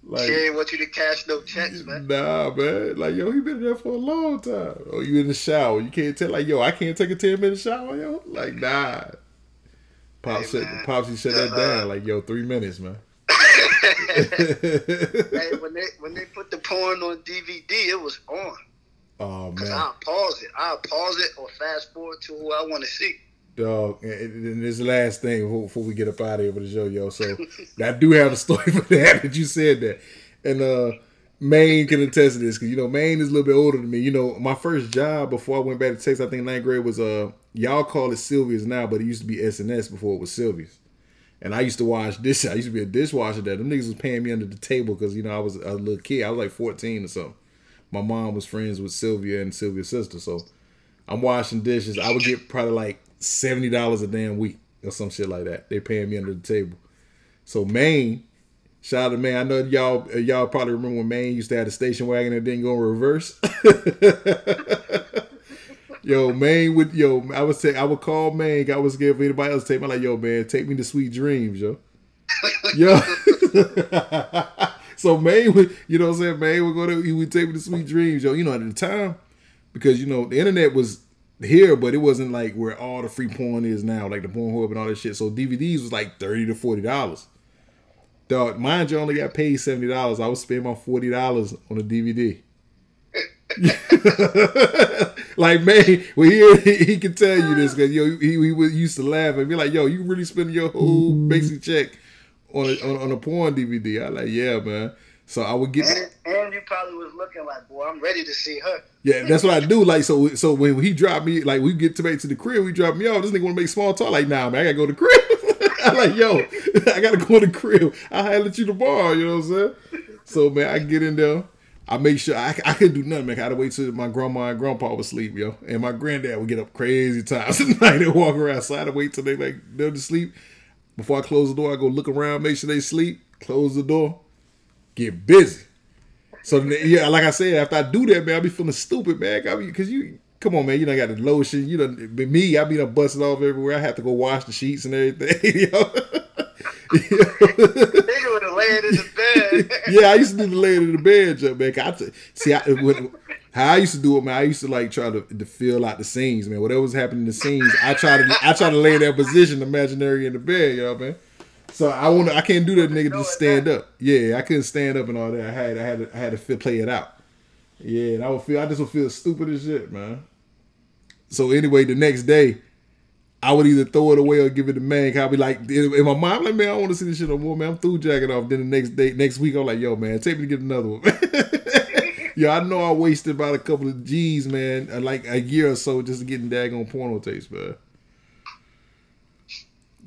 Like, she ain't want you to cash no checks, man. Nah, man. Like, yo, he been there for a long time. Oh, you in the shower? You can't tell. Like, yo, I can't take a ten minute shower, yo. Like, nah. Pops, hey, shut, Popsy shut uh-huh. that down. Like, yo, three minutes, man. Hey, when they when they put the porn on D V D, it was on. Oh man. Because I'll pause it. I'll pause it or fast forward to who I want to see. Dog, and this last thing before we get up out of here with the show, yo. So I do have a story for that that you said that, and uh, Maine can attest to this because you know Maine is a little bit older than me. You know, my first job before I went back to Texas, I think ninth grade was uh y'all call it Sylvia's now, but it used to be S and S before it was Sylvia's. And I used to wash dishes. I used to be a dishwasher there. Them niggas was paying me under the table because you know I was a little kid. I was like fourteen or something. My mom was friends with Sylvia and Sylvia's sister, so I'm washing dishes. I would get probably like seventy dollars a damn week or some shit like that. They paying me under the table. So Maine, shout out to Maine. I know y'all y'all probably remember when Maine used to have the station wagon that didn't go in reverse. Yo, Maine would, yo, I would say, I would call Maine. I was scared for anybody else to take me. I'm like, yo, man, take me to Sweet Dreams, yo. Yo. So Maine would, you know what I'm saying? Maine would go to, he would take me to Sweet Dreams, yo. You know, at the time, because, you know, the internet was here, but it wasn't like where all the free porn is now, like the Pornhub and all that shit. So D V Ds was like thirty to forty dollars. Dog, mind you, I only got paid seventy dollars. I would spend my forty dollars on a D V D. Like man, well he he, he can tell you this because yo he he used to laugh and be like, "Yo, you really spending your whole basic check on a, on, on a porn D V D?" I like, yeah, man. So I would get, and, and you probably was looking like, boy, I'm ready to see her. Yeah, that's what I do. Like, so, so when he dropped me, like, we get to back to the crib, we drop me off. This nigga want to make small talk. Like, nah, man, I gotta go to the crib. I'm like, yo, I gotta go to the crib. I'll holler at you tomorrow. You know what I'm saying? So, man, I get in there. I make sure I, I couldn't do nothing. Man, I had to wait till my grandma and grandpa was asleep, yo. And my granddad would get up crazy times at night and walk around. So I had to wait till they like them to sleep. Before I close the door, I go look around, make sure they sleep. Close the door. Get busy. So yeah, like I said, after I do that, man, I be feeling stupid, man. I mean, cause you, come on, man, you done got the lotion, you done, me, I be done busting off everywhere. I have to go wash the sheets and everything. You know? Nigga would have laid in the bed. Yeah, I used to do the laying in the bed, jump, man. I t- see, I, when, how I used to do it, man. I used to like try to, to fill out the scenes, man. Whatever was happening in the scenes, I try to, I try to lay in that position, imaginary in the bed, you know, man. So I want I can't do that nigga just stand up. Yeah, I couldn't stand up and all that. I had I had to, I had to feel, play it out. Yeah, and I would feel I just would feel stupid as shit, man. So anyway, the next day, I would either throw it away or give it to man. I'd be like, in my mind, I'm like, man, I don't want to see this shit no more, man. I'm through jacking off. Then the next day, next week, I'm like, yo, man, take me to get another one. Yo, I know I wasted about a couple of G's, man, like a year or so just getting daggone porno tapes, man.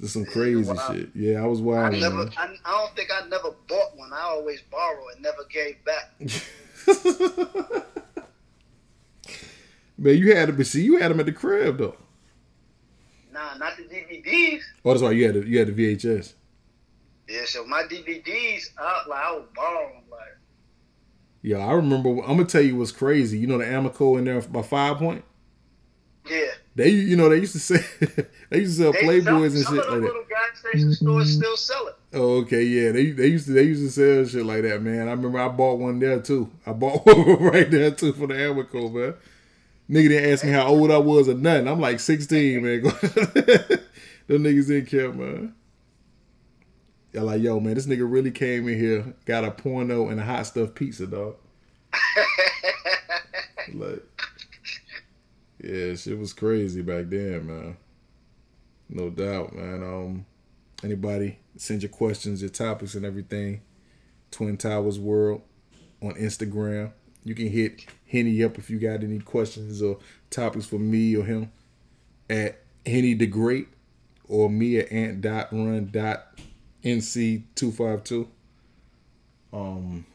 Just some crazy wow. shit. Yeah, I was wild. I never. Man. I, I don't think I never bought one. I always borrowed and never gave back. Man, you had them. But see, you had them at the crib though. Nah, not the D V Ds. Oh, that's why you had the, you had the V H S. Yeah, so my D V Ds, I, like I was borrowing them. Like, yeah, I remember. I'm gonna tell you what's crazy. You know the Amoco in there by Five Point. Yeah. They, you know, they used to say they used to sell they, Playboys and shit like that. Some of the little gas station stores still sell it. Oh, okay, yeah. They they used to they used to sell shit like that, man. I remember I bought one there too. I bought one right there too for the Amoco, man. Nigga didn't ask me how old I was or nothing. I'm like sixteen, man. Them niggas didn't care, man. Y'all like, yo, man, this nigga really came in here, got a porno and a hot stuffed pizza, dog. Like. Yeah, shit was crazy back then, man. No doubt, man. Um, anybody, send your questions, your topics, and everything. Twin Towers World on Instagram. You can hit Henny up if you got any questions or topics for me or him at Henny the Great or me at ant dot run dot n c two five two. Um,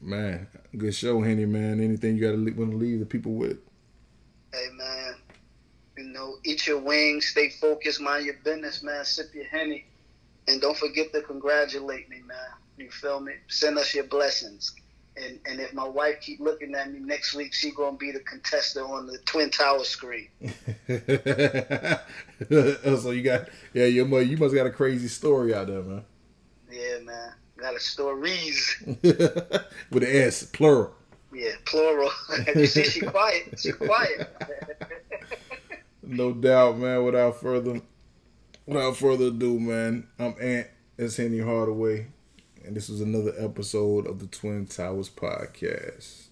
man, good show, Henny, man. Anything you got to want to leave the people with? Hey, man, you know, eat your wings, stay focused, mind your business, man, sip your Henny, and don't forget to congratulate me, man. You feel me? Send us your blessings. And and if my wife keep looking at me next week, she gonna be the contestant on the Twin Towers screen. So you got yeah, your mother, you must got a crazy story out there, man. Yeah, man, got a stories with an S, plural. Yeah, plural. You see, she quiet. She quiet. No doubt, man. Without further, without further ado, man. I'm Ant. It's Henry Hardaway. And this was another episode of the Twin Towers Podcast.